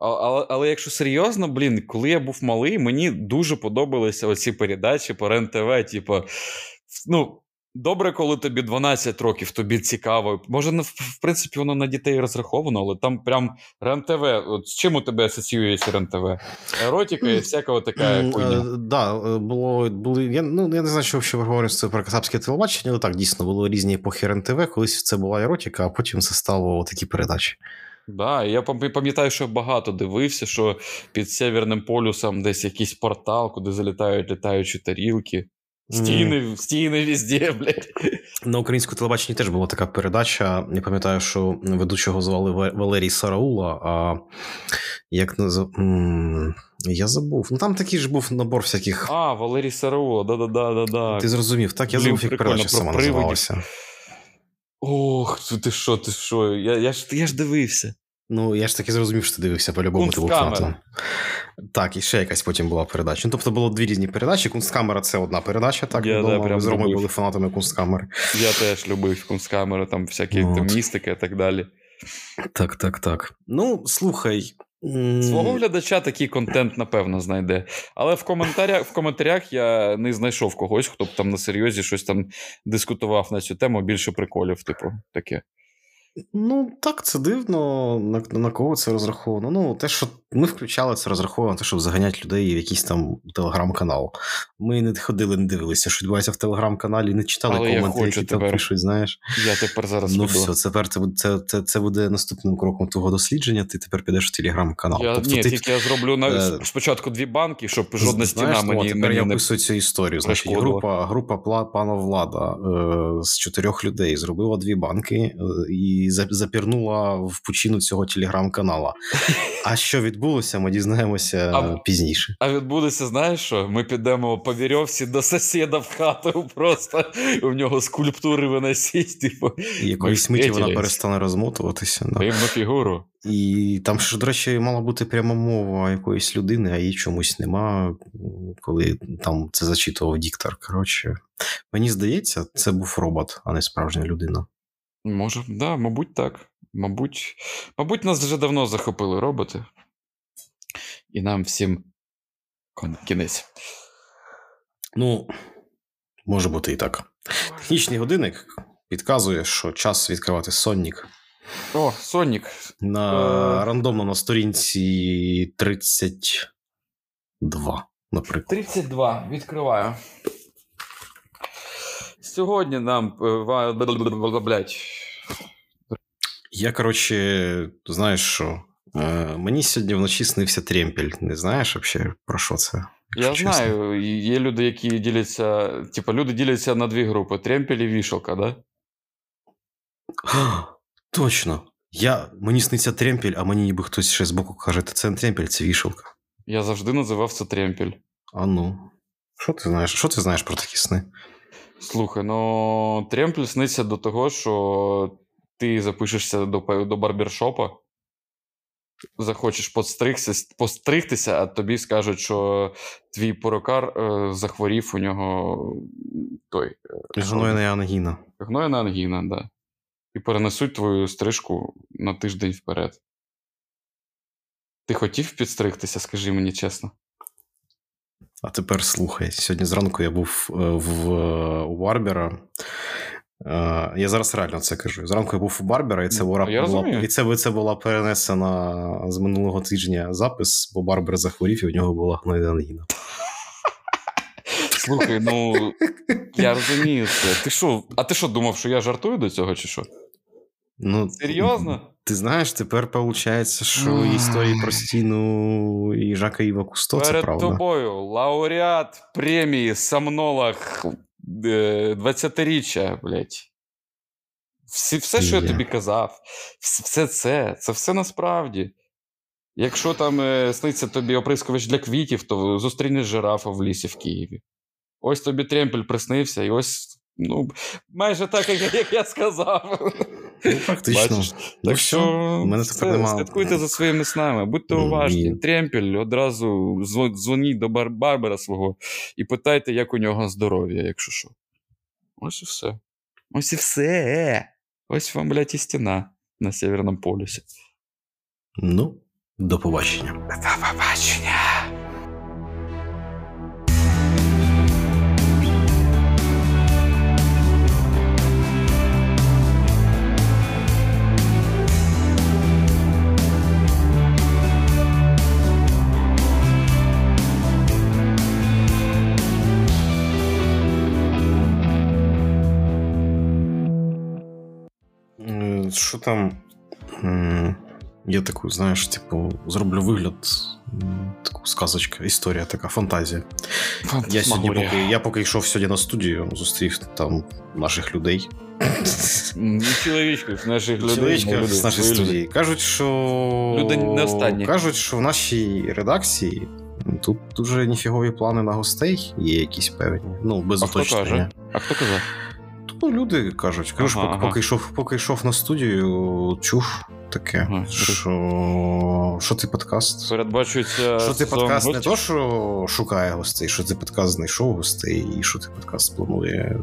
А, але, але якщо серйозно, блін, коли я був малий, мені дуже подобалися оці передачі по РЕН-ТВ, типу, ну, добре, коли тобі дванадцять років, тобі цікаво. Може, в принципі, воно на дітей розраховано, але там прям РЕН-ТВ. От з чим у тебе асоціюється РЕН-ТВ? Еротика і всякого така хуйня. Да, було, були, я, ну, я не знаю, що взагалі говоримо про кацапське телебачення, але так, дійсно, було різні епохи РЕН-ТВ. Колись це була еротика, а потім це стало такі передачі. Так, да, я пам'ятаю, що багато дивився, що під Северним полюсом десь якийсь портал, куди залітають літаючі тарілки. Стіни, mm. стіни везде, блядь. На українському телебаченні теж була така передача. Я пам'ятаю, що ведучого звали Валерій Сараула, а як назв... я забув. Ну там такий ж був набор всяких... А, Валерій Сараула, да-да-да-да-да. Ти зрозумів, так? Я Блин, забув, як передача сама привидів. Називалася. Ох, ти що, ти що? Я, я, ж, я ж дивився. Ну, я ж таки зрозумів, що ти дивився, по-любому ти був фанатом. Так, і ще якась потім була передача. Ну, тобто було дві різні передачі. Кунсткамера – це одна передача, так? Я, да, ми з Ромою були фанатами Кунсткамери. Я теж любив Кунсткамеру, там всякі там, містики і так далі. Так, так, так. Ну, слухай. Свого глядача такий контент, напевно, знайде. Але в коментарях, в коментарях я не знайшов когось, хто б там на серйозі щось там дискутував на цю тему, більше приколів, типу, таке. Ну, так, це дивно, на, на кого це розраховано. Ну, те, що Ми включали це розраховано, щоб заганяти людей в якийсь там телеграм-канал. Ми не ходили, не дивилися, що відбувається в телеграм-каналі, не читали але коменти, які там пишуть, знаєш. Я тепер зараз ну, все, тепер це, це, це, це буде наступним кроком твого дослідження, ти тепер підеш в телеграм-канал. Я, тобто, ні, ти, тільки я зроблю навіть, спочатку дві банки, щоб жодна знаєш, стіна мені не... Тепер я описую цю історію. Значить, група, група пана Влада з чотирьох людей зробила дві банки і запірнула в пучину цього телеграм-канала. А що відбулося, ми дізнаємося а, пізніше. А відбулося, знаєш що? Ми підемо по вірьовці до сусіда в хату, просто у нього скульптури виносить. Типу, якоїсь миті вона перестане розмотуватися. Да. Рівну фігуру. І там, що, до речі, мала бути пряма мова якоїсь людини, а її чомусь нема, коли там це зачитував диктор. Коротше, мені здається, це був робот, а не справжня людина. Може, так, да, мабуть так. Мабуть, мабуть, нас вже давно захопили роботи. І нам всім кінець. Ну, може бути і так. Технічний годинник підказує, що час відкривати Сонник. О, Сонник. На uh... рандомно на сторінці тридцять два, наприклад. тридцять два, відкриваю. Сьогодні нам, блядь, я, коротше, знаєш що, е, мені сьогодні вночі снився тремпель. Не знаєш взагалі, про що це? Я чесно. Знаю, є люди, які діляться, типа, люди діляться на дві групи, тремпель і вішалка, да? А, точно. Я, мені сниться тремпель, а мені ніби хтось ще збоку каже, це не тремпель, це вішалка. Я завжди називав це тремпель. А ну, що ти знаєш, що ти знаєш про такі сни? Слухай, ну, тремпель сниться до того, що ти запишешся до, до барбершопа, захочеш постригтися, а тобі скажуть, що твій порокар е, захворів у нього той... Гнойна ангіна. Гнойна ангіна, так. Да. І перенесуть твою стрижку на тиждень вперед. Ти хотів підстригтися, скажи мені чесно? А тепер слухай. Сьогодні зранку я був в, у барбера. Uh, я зараз реально це кажу. Зранку я був у барбера, і це була, і це, це була перенесена з минулого тижня запис, бо барбер захворів, і у нього була гнойна ангіна. Слухай, ну, я розумію це. Ти що, а ти що, думав, що я жартую до цього, чи що? Ну, серйозно? Ти знаєш, тепер виходить, що історії про стіну і Жака Іва Кусто, це правда. Перед тобою лауреат премії «Сомнолог» двадцятиріччя, блять. Все, все, що я тобі казав, все це, це все насправді. Якщо там сниться тобі оприскувач для квітів, то зустрінеш жирафа в лісі в Києві. Ось тобі тремпель приснився, і ось, ну, майже так, як, як я сказав. Ну, фактично. Ну, так що, мене слідкуйте за своїми снами, будьте уважні. Mm-hmm. Тремпель, одразу дзвоніть до бар- барбера свого і питайте, як у нього здоров'я, якщо що. Ось і все. Ось і все. Ось вам, блядь, і стіна на Сєвєрному полюсі. Ну, до побачення. До побачення. Що там, я таку, знаєш, типу, зроблю вигляд, таку сказочка, історія така, фантазія. Я сьогодні, поки, я поки йшов сьогодні на студію, зустрів там наших людей. Чоловічків з наших людей. Чоловічків з нашої студії. Кажуть, що... Люди не останні. Кажуть, що в нашій редакції тут дуже ніфігові плани на гостей є якісь певні, ну, без уточнення. А хто казав? Ну, люди кажуть, кажуть, ага, поки, ага. Йшов, поки йшов на студію, чув таке, ага, що, що ти подкаст. Передбачується, що ти подкаст не то, що шукає гостей, що ти подкаст знайшов гостей, і що ти подкаст планує.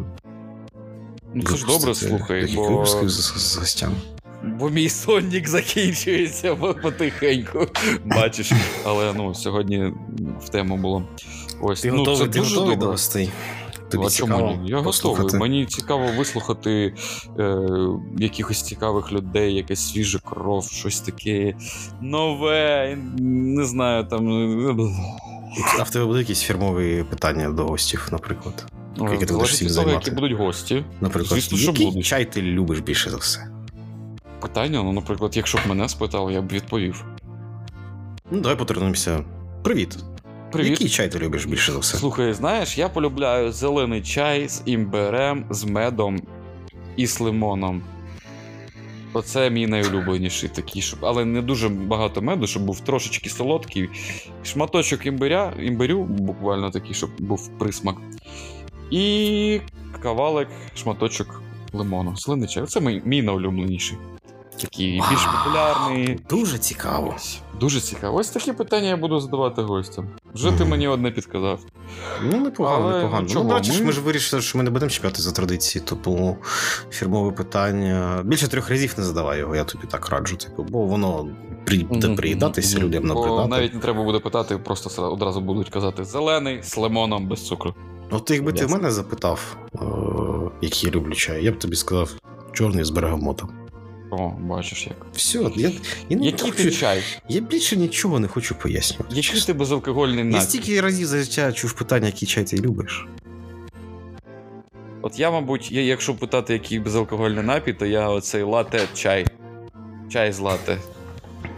Ну, це ж добре, слухай, бо... випусків з, з гостями. Бо мій сонник закінчується потихеньку, бачиш. Але, ну, сьогодні в тему було. Ось. Ти ну, готовий, це ти дуже готовий до гостей? Тобі а цікаво чому ні? Я послухати. Готовий. Мені цікаво вислухати е, якихось цікавих людей, якась свіжа кров, щось таке нове, не знаю, там... А в тебе будуть якісь фірмові питання до гостів, наприклад? Які ти будеш всім займати? Які будуть гості. Наприклад, звісно, який будуть. Чай ти любиш більше за все? Питання, ну, наприклад, якщо б мене спитали, я б відповів. Ну, давай потренуємося. Привіт. Привіт. Який чай ти любиш більше за все? Слухай, знаєш, я полюбляю зелений чай з імбирем, з медом і з лимоном. Оце мій найулюбленіший такий, щоб... але не дуже багато меду, щоб був трошечки солодкий. Шматочок імбиря, імбирю, буквально такий, щоб був присмак. І кавалик, шматочок лимону. Зелений чай. Це мій, мій найулюбленіший. Такий більш популярний. Дуже цікаво. Дуже цікаво. Ось такі питання я буду задавати гостям. Вже mm. ти мені одне підказав. Ну, непогано, але непогано. Ну, бачиш, ми... ми ж вирішили, що ми не будемо чіпляти за традиції. Тобто, фірмове питання... Більше трьох разів не задавай його, я тобі так раджу. Типу, бо воно буде приїдатися, mm-hmm. людям набридати. Навіть не треба буде питати, просто одразу будуть казати «зелений з лимоном без цукру». От якби ти в мене запитав, який я люблю чай, я б тобі сказав «чорний з бергамотом». О, бачиш як. Все, я, я не який хочу, ти чай? Я більше нічого не хочу пояснювати. Який ти безалкогольний напій? Я стільки разів за життя чув питання, який чай ти любиш. От я, мабуть, я, якщо питати, який безалкогольний напій, то я оцей лате-чай. Чай з лате.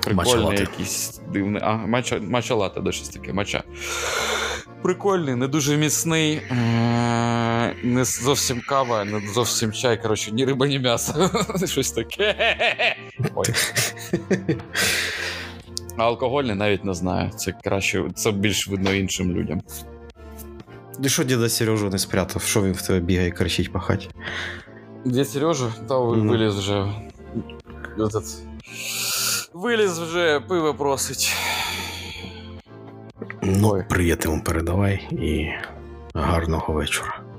Прикольний якийсь дивний. А, матча, матча лате, да, щось таке, матча. Прикольний, не дуже міцний. Не зовсім кава, не зовсім чай, коротше, ні риба, ні м'ясо. Щось таке. Ой. А алкогольний навіть не знаю. Це краще, це більш видно іншим людям. Ти що діда Сережу не спрятав? Що він в тебе бігає, кричить, пахать? Дід Сережа? Та виліз вже. Виліз вже, пиво просить. Ну, приятелям передавай і гарного вечора.